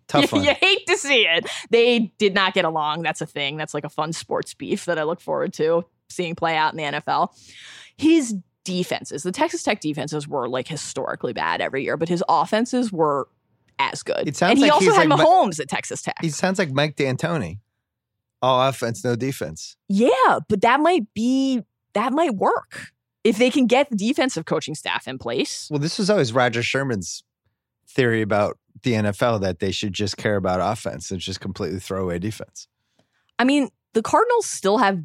Tough one. You hate to see it. They did not get along. That's a thing. That's like a fun sports beef that I look forward to seeing play out in the NFL. His defenses, the Texas Tech defenses were like historically bad every year, but his offenses were as good. It sounds and he like also he's had like Mahomes at Texas Tech. He sounds like Mike D'Antoni. All offense, no defense. Yeah, but that might work if they can get the defensive coaching staff in place. Well, this was always Roger Sherman's theory about the NFL, that they should just care about offense and just completely throw away defense. I mean, the Cardinals still have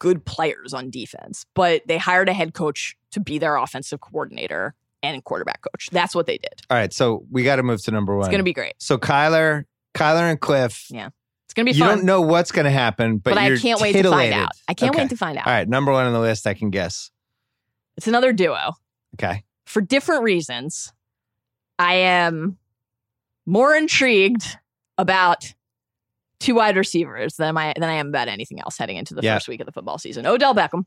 good players on defense, but they hired a head coach to be their offensive coordinator and quarterback coach. That's what they did. All right, so we got to move to number one. It's going to be great. So Kyler and Cliff. Yeah, it's going to be fun. You don't know what's going to happen, but I can't wait to find out. I can't wait to find out. All right, number one on the list, I can guess. It's another duo. Okay. For different reasons, I am more intrigued about two wide receivers than I am about anything else heading into the first week of the football season. Odell Beckham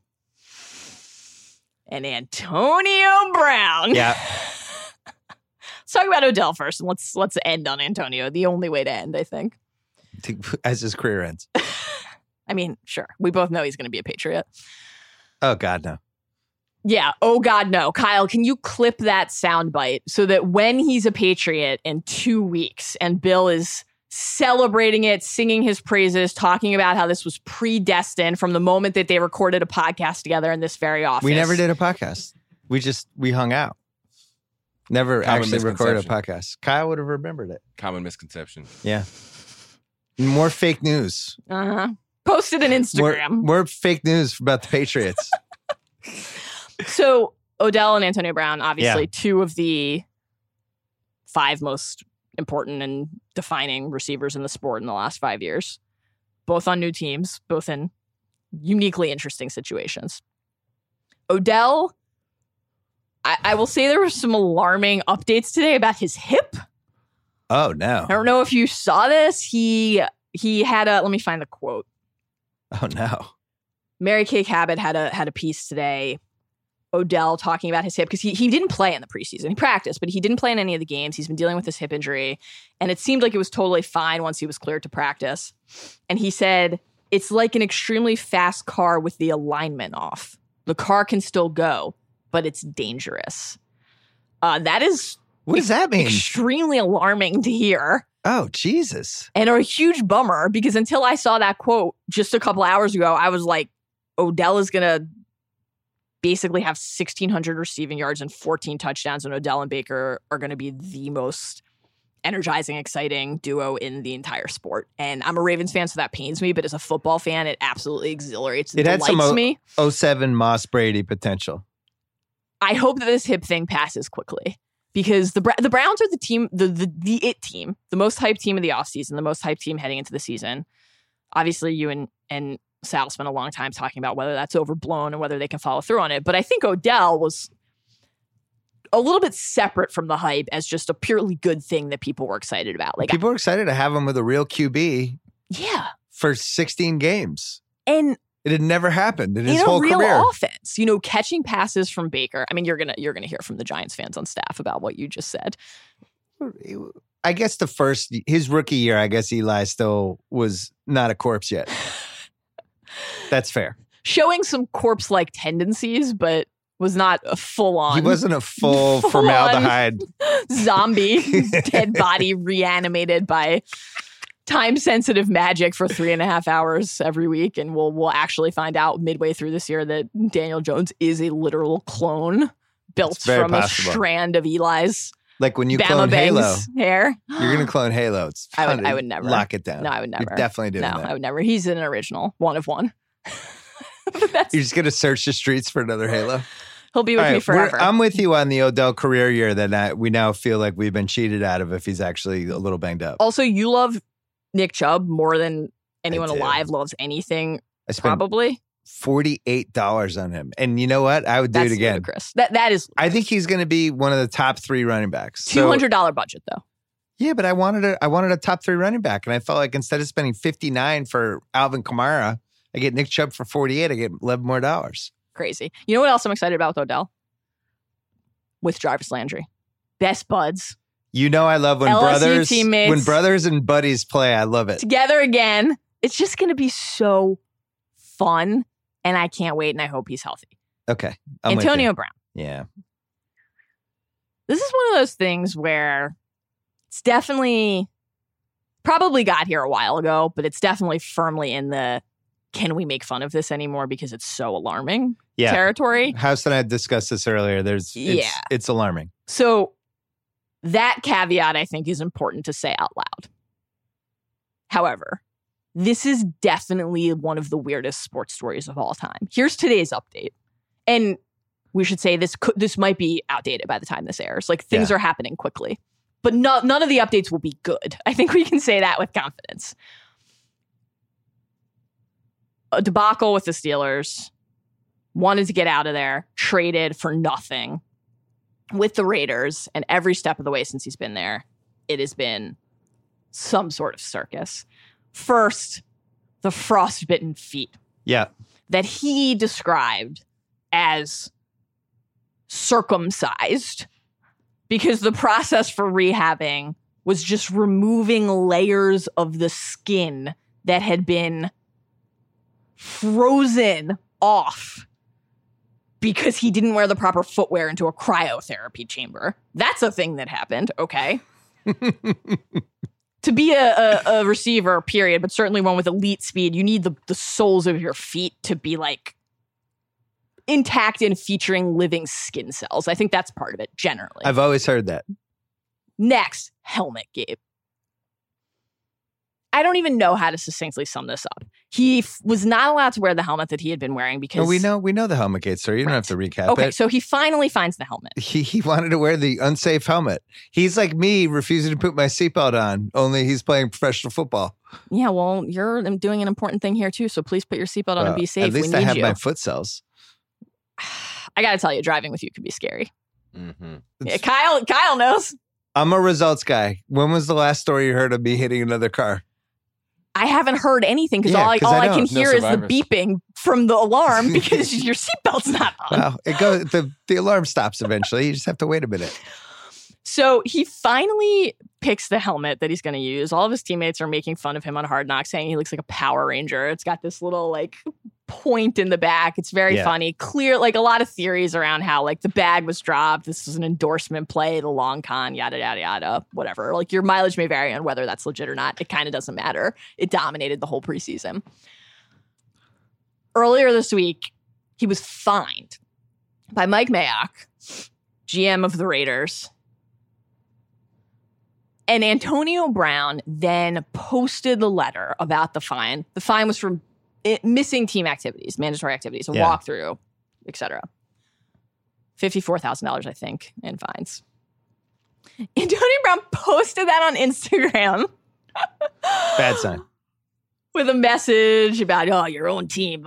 and Antonio Brown. Yeah. Let's talk about Odell first, and let's end on Antonio. The only way to end, I think. As his career ends. I mean, sure. We both know he's going to be a Patriot. Oh, God, no. Yeah. Oh, God, no. Kyle, can you clip that soundbite so that when he's a Patriot in 2 weeks and Bill is celebrating it, singing his praises, talking about how this was predestined from the moment that they recorded a podcast together in this very office. We never did a podcast. We hung out. Never actually recorded a podcast. Kyle would have remembered it. Common misconception. Yeah. More fake news. Uh-huh. Posted on Instagram. More fake news about the Patriots. So Odell and Antonio Brown, obviously two of the five most important and defining receivers in the sport in the last 5 years, both on new teams, both in uniquely interesting situations. Odell, I will say there were some alarming updates today about his hip. Oh, no. I don't know if you saw this. He had let me find the quote. Oh, no. Mary Kay Cabot had a piece today, Odell talking about his hip, because he didn't play in the preseason. He practiced, but he didn't play in any of the games. He's been dealing with this hip injury, and it seemed like it was totally fine once he was cleared to practice. And he said, "It's like an extremely fast car with the alignment off. The car can still go, but it's dangerous." What does that mean? Extremely alarming to hear. Oh, Jesus. And a huge bummer, because until I saw that quote just a couple hours ago, I was like, Odell is going to basically have 1,600 receiving yards and 14 touchdowns, and Odell and Baker are going to be the most energizing, exciting duo in the entire sport. And I'm a Ravens fan, so that pains me, but as a football fan, it absolutely exhilarates and delights me. It had some 07 Moss-Brady potential. I hope that this hip thing passes quickly, because the Browns are the team, the it team, the most hyped team of the offseason, the most hyped team heading into the season. Obviously, you and Sal spent a long time talking about whether that's overblown and whether they can follow through on it. But I think Odell was a little bit separate from the hype as just a purely good thing that people were excited about. Like, people were excited to have him with a real QB. Yeah. For 16 games. And it had never happened in his whole career. In a real offense, catching passes from Baker. I mean, you're gonna hear from the Giants fans on staff about what you just said. I guess his rookie year, I guess Eli still was not a corpse yet. That's fair. Showing some corpse-like tendencies, but was not a full-on. He wasn't a full formaldehyde zombie, dead body reanimated by time-sensitive magic for 3.5 hours every week. And we'll actually find out midway through this year that Daniel Jones is a literal clone built from possible. A strand of Eli's. Like when you Bama clone Halo, hair. You're going to clone Halo. It's fun. I would never. Lock it down. No, I would never. You're definitely doing that. No, I would never. He's an original, one of one. You're just going to search the streets for another Halo? He'll be with me forever. I'm with you on the Odell career year that we now feel like we've been cheated out of if he's actually a little banged up. Also, you love Nick Chubb more than anyone alive loves anything, probably. $48 on him. And you know what? I would do it again. Ludicrous. That is ludicrous. I think he's going to be one of the top three running backs. $200 budget, though. Yeah, but I wanted a top three running back. And I felt like instead of spending $59 for Alvin Kamara, I get Nick Chubb for $48. I get $11 more. Crazy. You know what else I'm excited about with Odell? With Jarvis Landry. Best buds. You know I love when LSU brothers teammates, when brothers and buddies play. I love it. Together again. It's just going to be so fun. And I can't wait. And I hope he's healthy. Okay. Antonio Brown. Yeah. This is one of those things where it's definitely probably got here a while ago, but it's definitely firmly in the can we make fun of this anymore because it's so alarming territory. House and I discussed this earlier. It's alarming. So that caveat, I think, is important to say out loud. However, this is definitely one of the weirdest sports stories of all time. Here's today's update. And we should say this might be outdated by the time this airs. Like, things are happening quickly. But none of the updates will be good. I think we can say that with confidence. A debacle with the Steelers. Wanted to get out of there. Traded for nothing. With the Raiders. And every step of the way since he's been there, it has been some sort of circus. First, the frostbitten feet. Yeah. That he described as circumcised because the process for rehabbing was just removing layers of the skin that had been frozen off because he didn't wear the proper footwear into a cryotherapy chamber. That's a thing that happened, okay? To be a receiver, period, but certainly one with elite speed, you need the soles of your feet to be, like, intact and featuring living skin cells. I think that's part of it, generally. I've always heard that. Next, helmet, Gabe. I don't even know how to succinctly sum this up. He was not allowed to wear the helmet that he had been wearing because... No, we know the helmet, sir. You don't have to recap it. Okay, so he finally finds the helmet. He wanted to wear the unsafe helmet. He's like me, refusing to put my seatbelt on, only he's playing professional football. Yeah, well, you're doing an important thing here, too, so please put your seatbelt on and be safe. At least I have my foot cells. I got to tell you, driving with you could be scary. Mm-hmm. Yeah, Kyle knows. I'm a results guy. When was the last story you heard of me hitting another car? I haven't heard anything because all I can hear is the beeping from the alarm because your seatbelt's not on. Wow. It goes, the alarm stops eventually. You just have to wait a minute. So he finally picks the helmet that he's going to use. All of his teammates are making fun of him on Hard Knocks, saying he looks like a Power Ranger. It's got this little like point in the back. It's very funny. Clear, like a lot of theories around how like the bag was dropped. This was an endorsement play, the long con, yada, yada, yada, whatever. Like your mileage may vary on whether that's legit or not. It kind of doesn't matter. It dominated the whole preseason. Earlier this week, he was fined by Mike Mayock, GM of the Raiders. And Antonio Brown then posted the letter about the fine. The fine was for missing team activities, mandatory activities, a walkthrough, et cetera. $54,000, I think, in fines. Antonio Brown posted that on Instagram. Bad sign. With a message about, oh, your own team.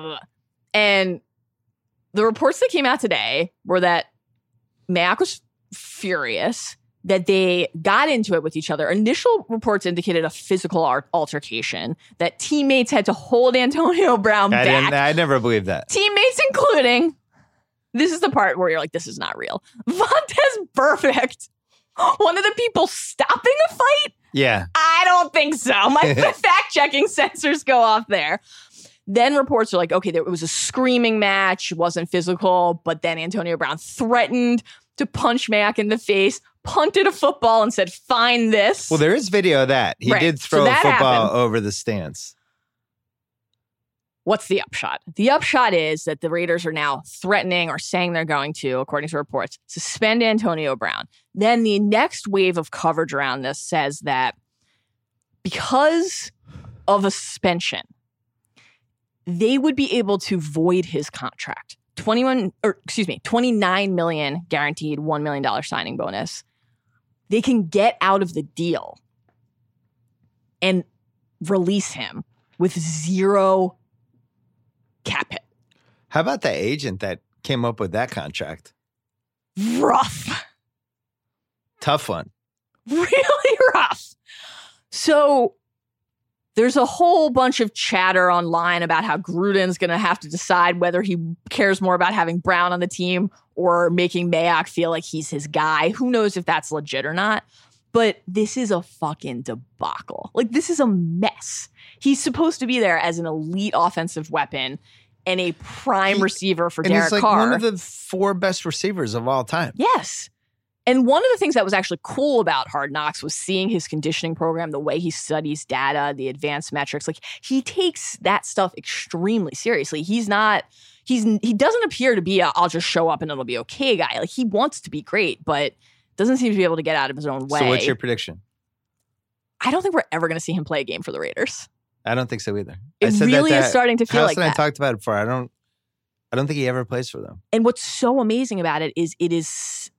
And the reports that came out today were that Mayock was furious that they got into it with each other. Initial reports indicated a physical altercation, that teammates had to hold Antonio Brown back. I never believed that. Teammates including, this is the part where you're like, this is not real. Vontaze Burfict, one of the people stopping the fight? Yeah. I don't think so. My fact-checking sensors go off there. Then reports are like, okay, there was a screaming match, wasn't physical, but then Antonio Brown threatened to punch Mayock in the face, punted a football and said, "Find this." Well, there is video of that. He did throw a football over the stands. What's the upshot? The upshot is that the Raiders are now threatening or saying they're going to, according to reports, suspend Antonio Brown. Then the next wave of coverage around this says that because of a suspension, they would be able to void his contract. $29 million guaranteed, $1 million signing bonus. They can get out of the deal and release him with zero cap hit. How about the agent that came up with that contract? Rough. Tough one. Really rough. So there's a whole bunch of chatter online about how Gruden's going to have to decide whether he cares more about having Brown on the team or making Mayock feel like he's his guy. Who knows if that's legit or not? But this is a fucking debacle. Like, this is a mess. He's supposed to be there as an elite offensive weapon and a prime receiver for Derek Carr. One of the four best receivers of all time. Yes. And one of the things that was actually cool about Hard Knocks was seeing his conditioning program, the way he studies data, the advanced metrics. Like, he takes that stuff extremely seriously. He doesn't appear to be a, I'll just show up and it'll be okay guy. Like, he wants to be great, but doesn't seem to be able to get out of his own way. So what's your prediction? I don't think we're ever going to see him play a game for the Raiders. I don't think so either. It really is starting to feel like that. House and I talked about it before. I don't think he ever plays for them. And what's so amazing about it is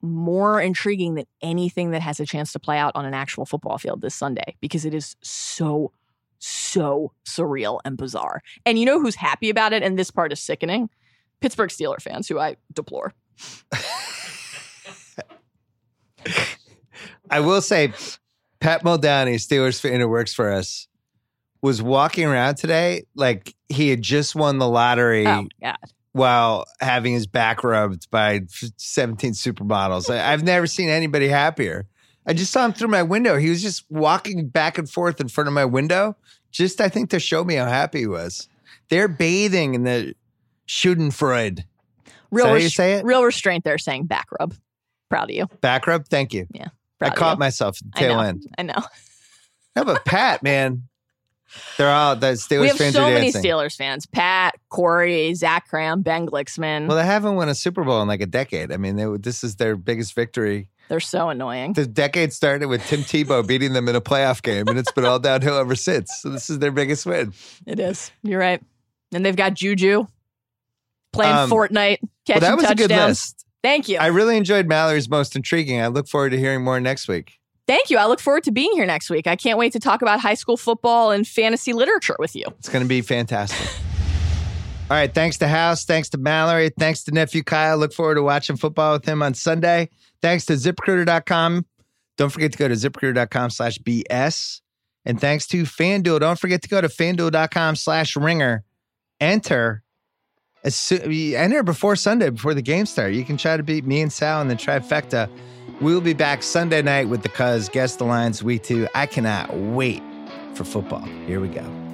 more intriguing than anything that has a chance to play out on an actual football field this Sunday, because it is so, so surreal and bizarre. And you know who's happy about it? And this part is sickening. Pittsburgh Steelers fans, who I deplore. I will say, Pat Muldowney, Steelers fan who works for us, was walking around today like he had just won the lottery while having his back rubbed by 17 supermodels. I've never seen anybody happier. I just saw him through my window. He was just walking back and forth in front of my window, just, I think, to show me how happy he was. They're bathing in the Schadenfreude. Real restraint there, saying back rub. Proud of you. Back rub? Thank you. Yeah. I caught myself at the tail end. I know. No, but Pat, man. They're all the Steelers we have fans. So are many Steelers fans: Pat, Corey, Zach Cram, Ben Glicksman. Well, they haven't won a Super Bowl in like a decade. I mean, this is their biggest victory. They're so annoying. The decade started with Tim Tebow beating them in a playoff game, and it's been all downhill ever since. So this is their biggest win. It is. You're right. And they've got Juju playing Fortnite, catching touchdowns. That was touchdowns. A good list. Thank you. I really enjoyed Mallory's most intriguing. I look forward to hearing more next week. Thank you. I look forward to being here next week. I can't wait to talk about high school football and fantasy literature with you. It's going to be fantastic. All right. Thanks to House. Thanks to Mallory. Thanks to nephew Kyle. Look forward to watching football with him on Sunday. Thanks to ZipRecruiter.com. Don't forget to go to ZipRecruiter.com/BS. And thanks to FanDuel. Don't forget to go to FanDuel.com/Ringer. Enter before Sunday, before the game starts. You can try to beat me and Sal in the trifecta. We'll be back Sunday night with the Cuz. Guess the Lines, week 2. I cannot wait for football. Here we go.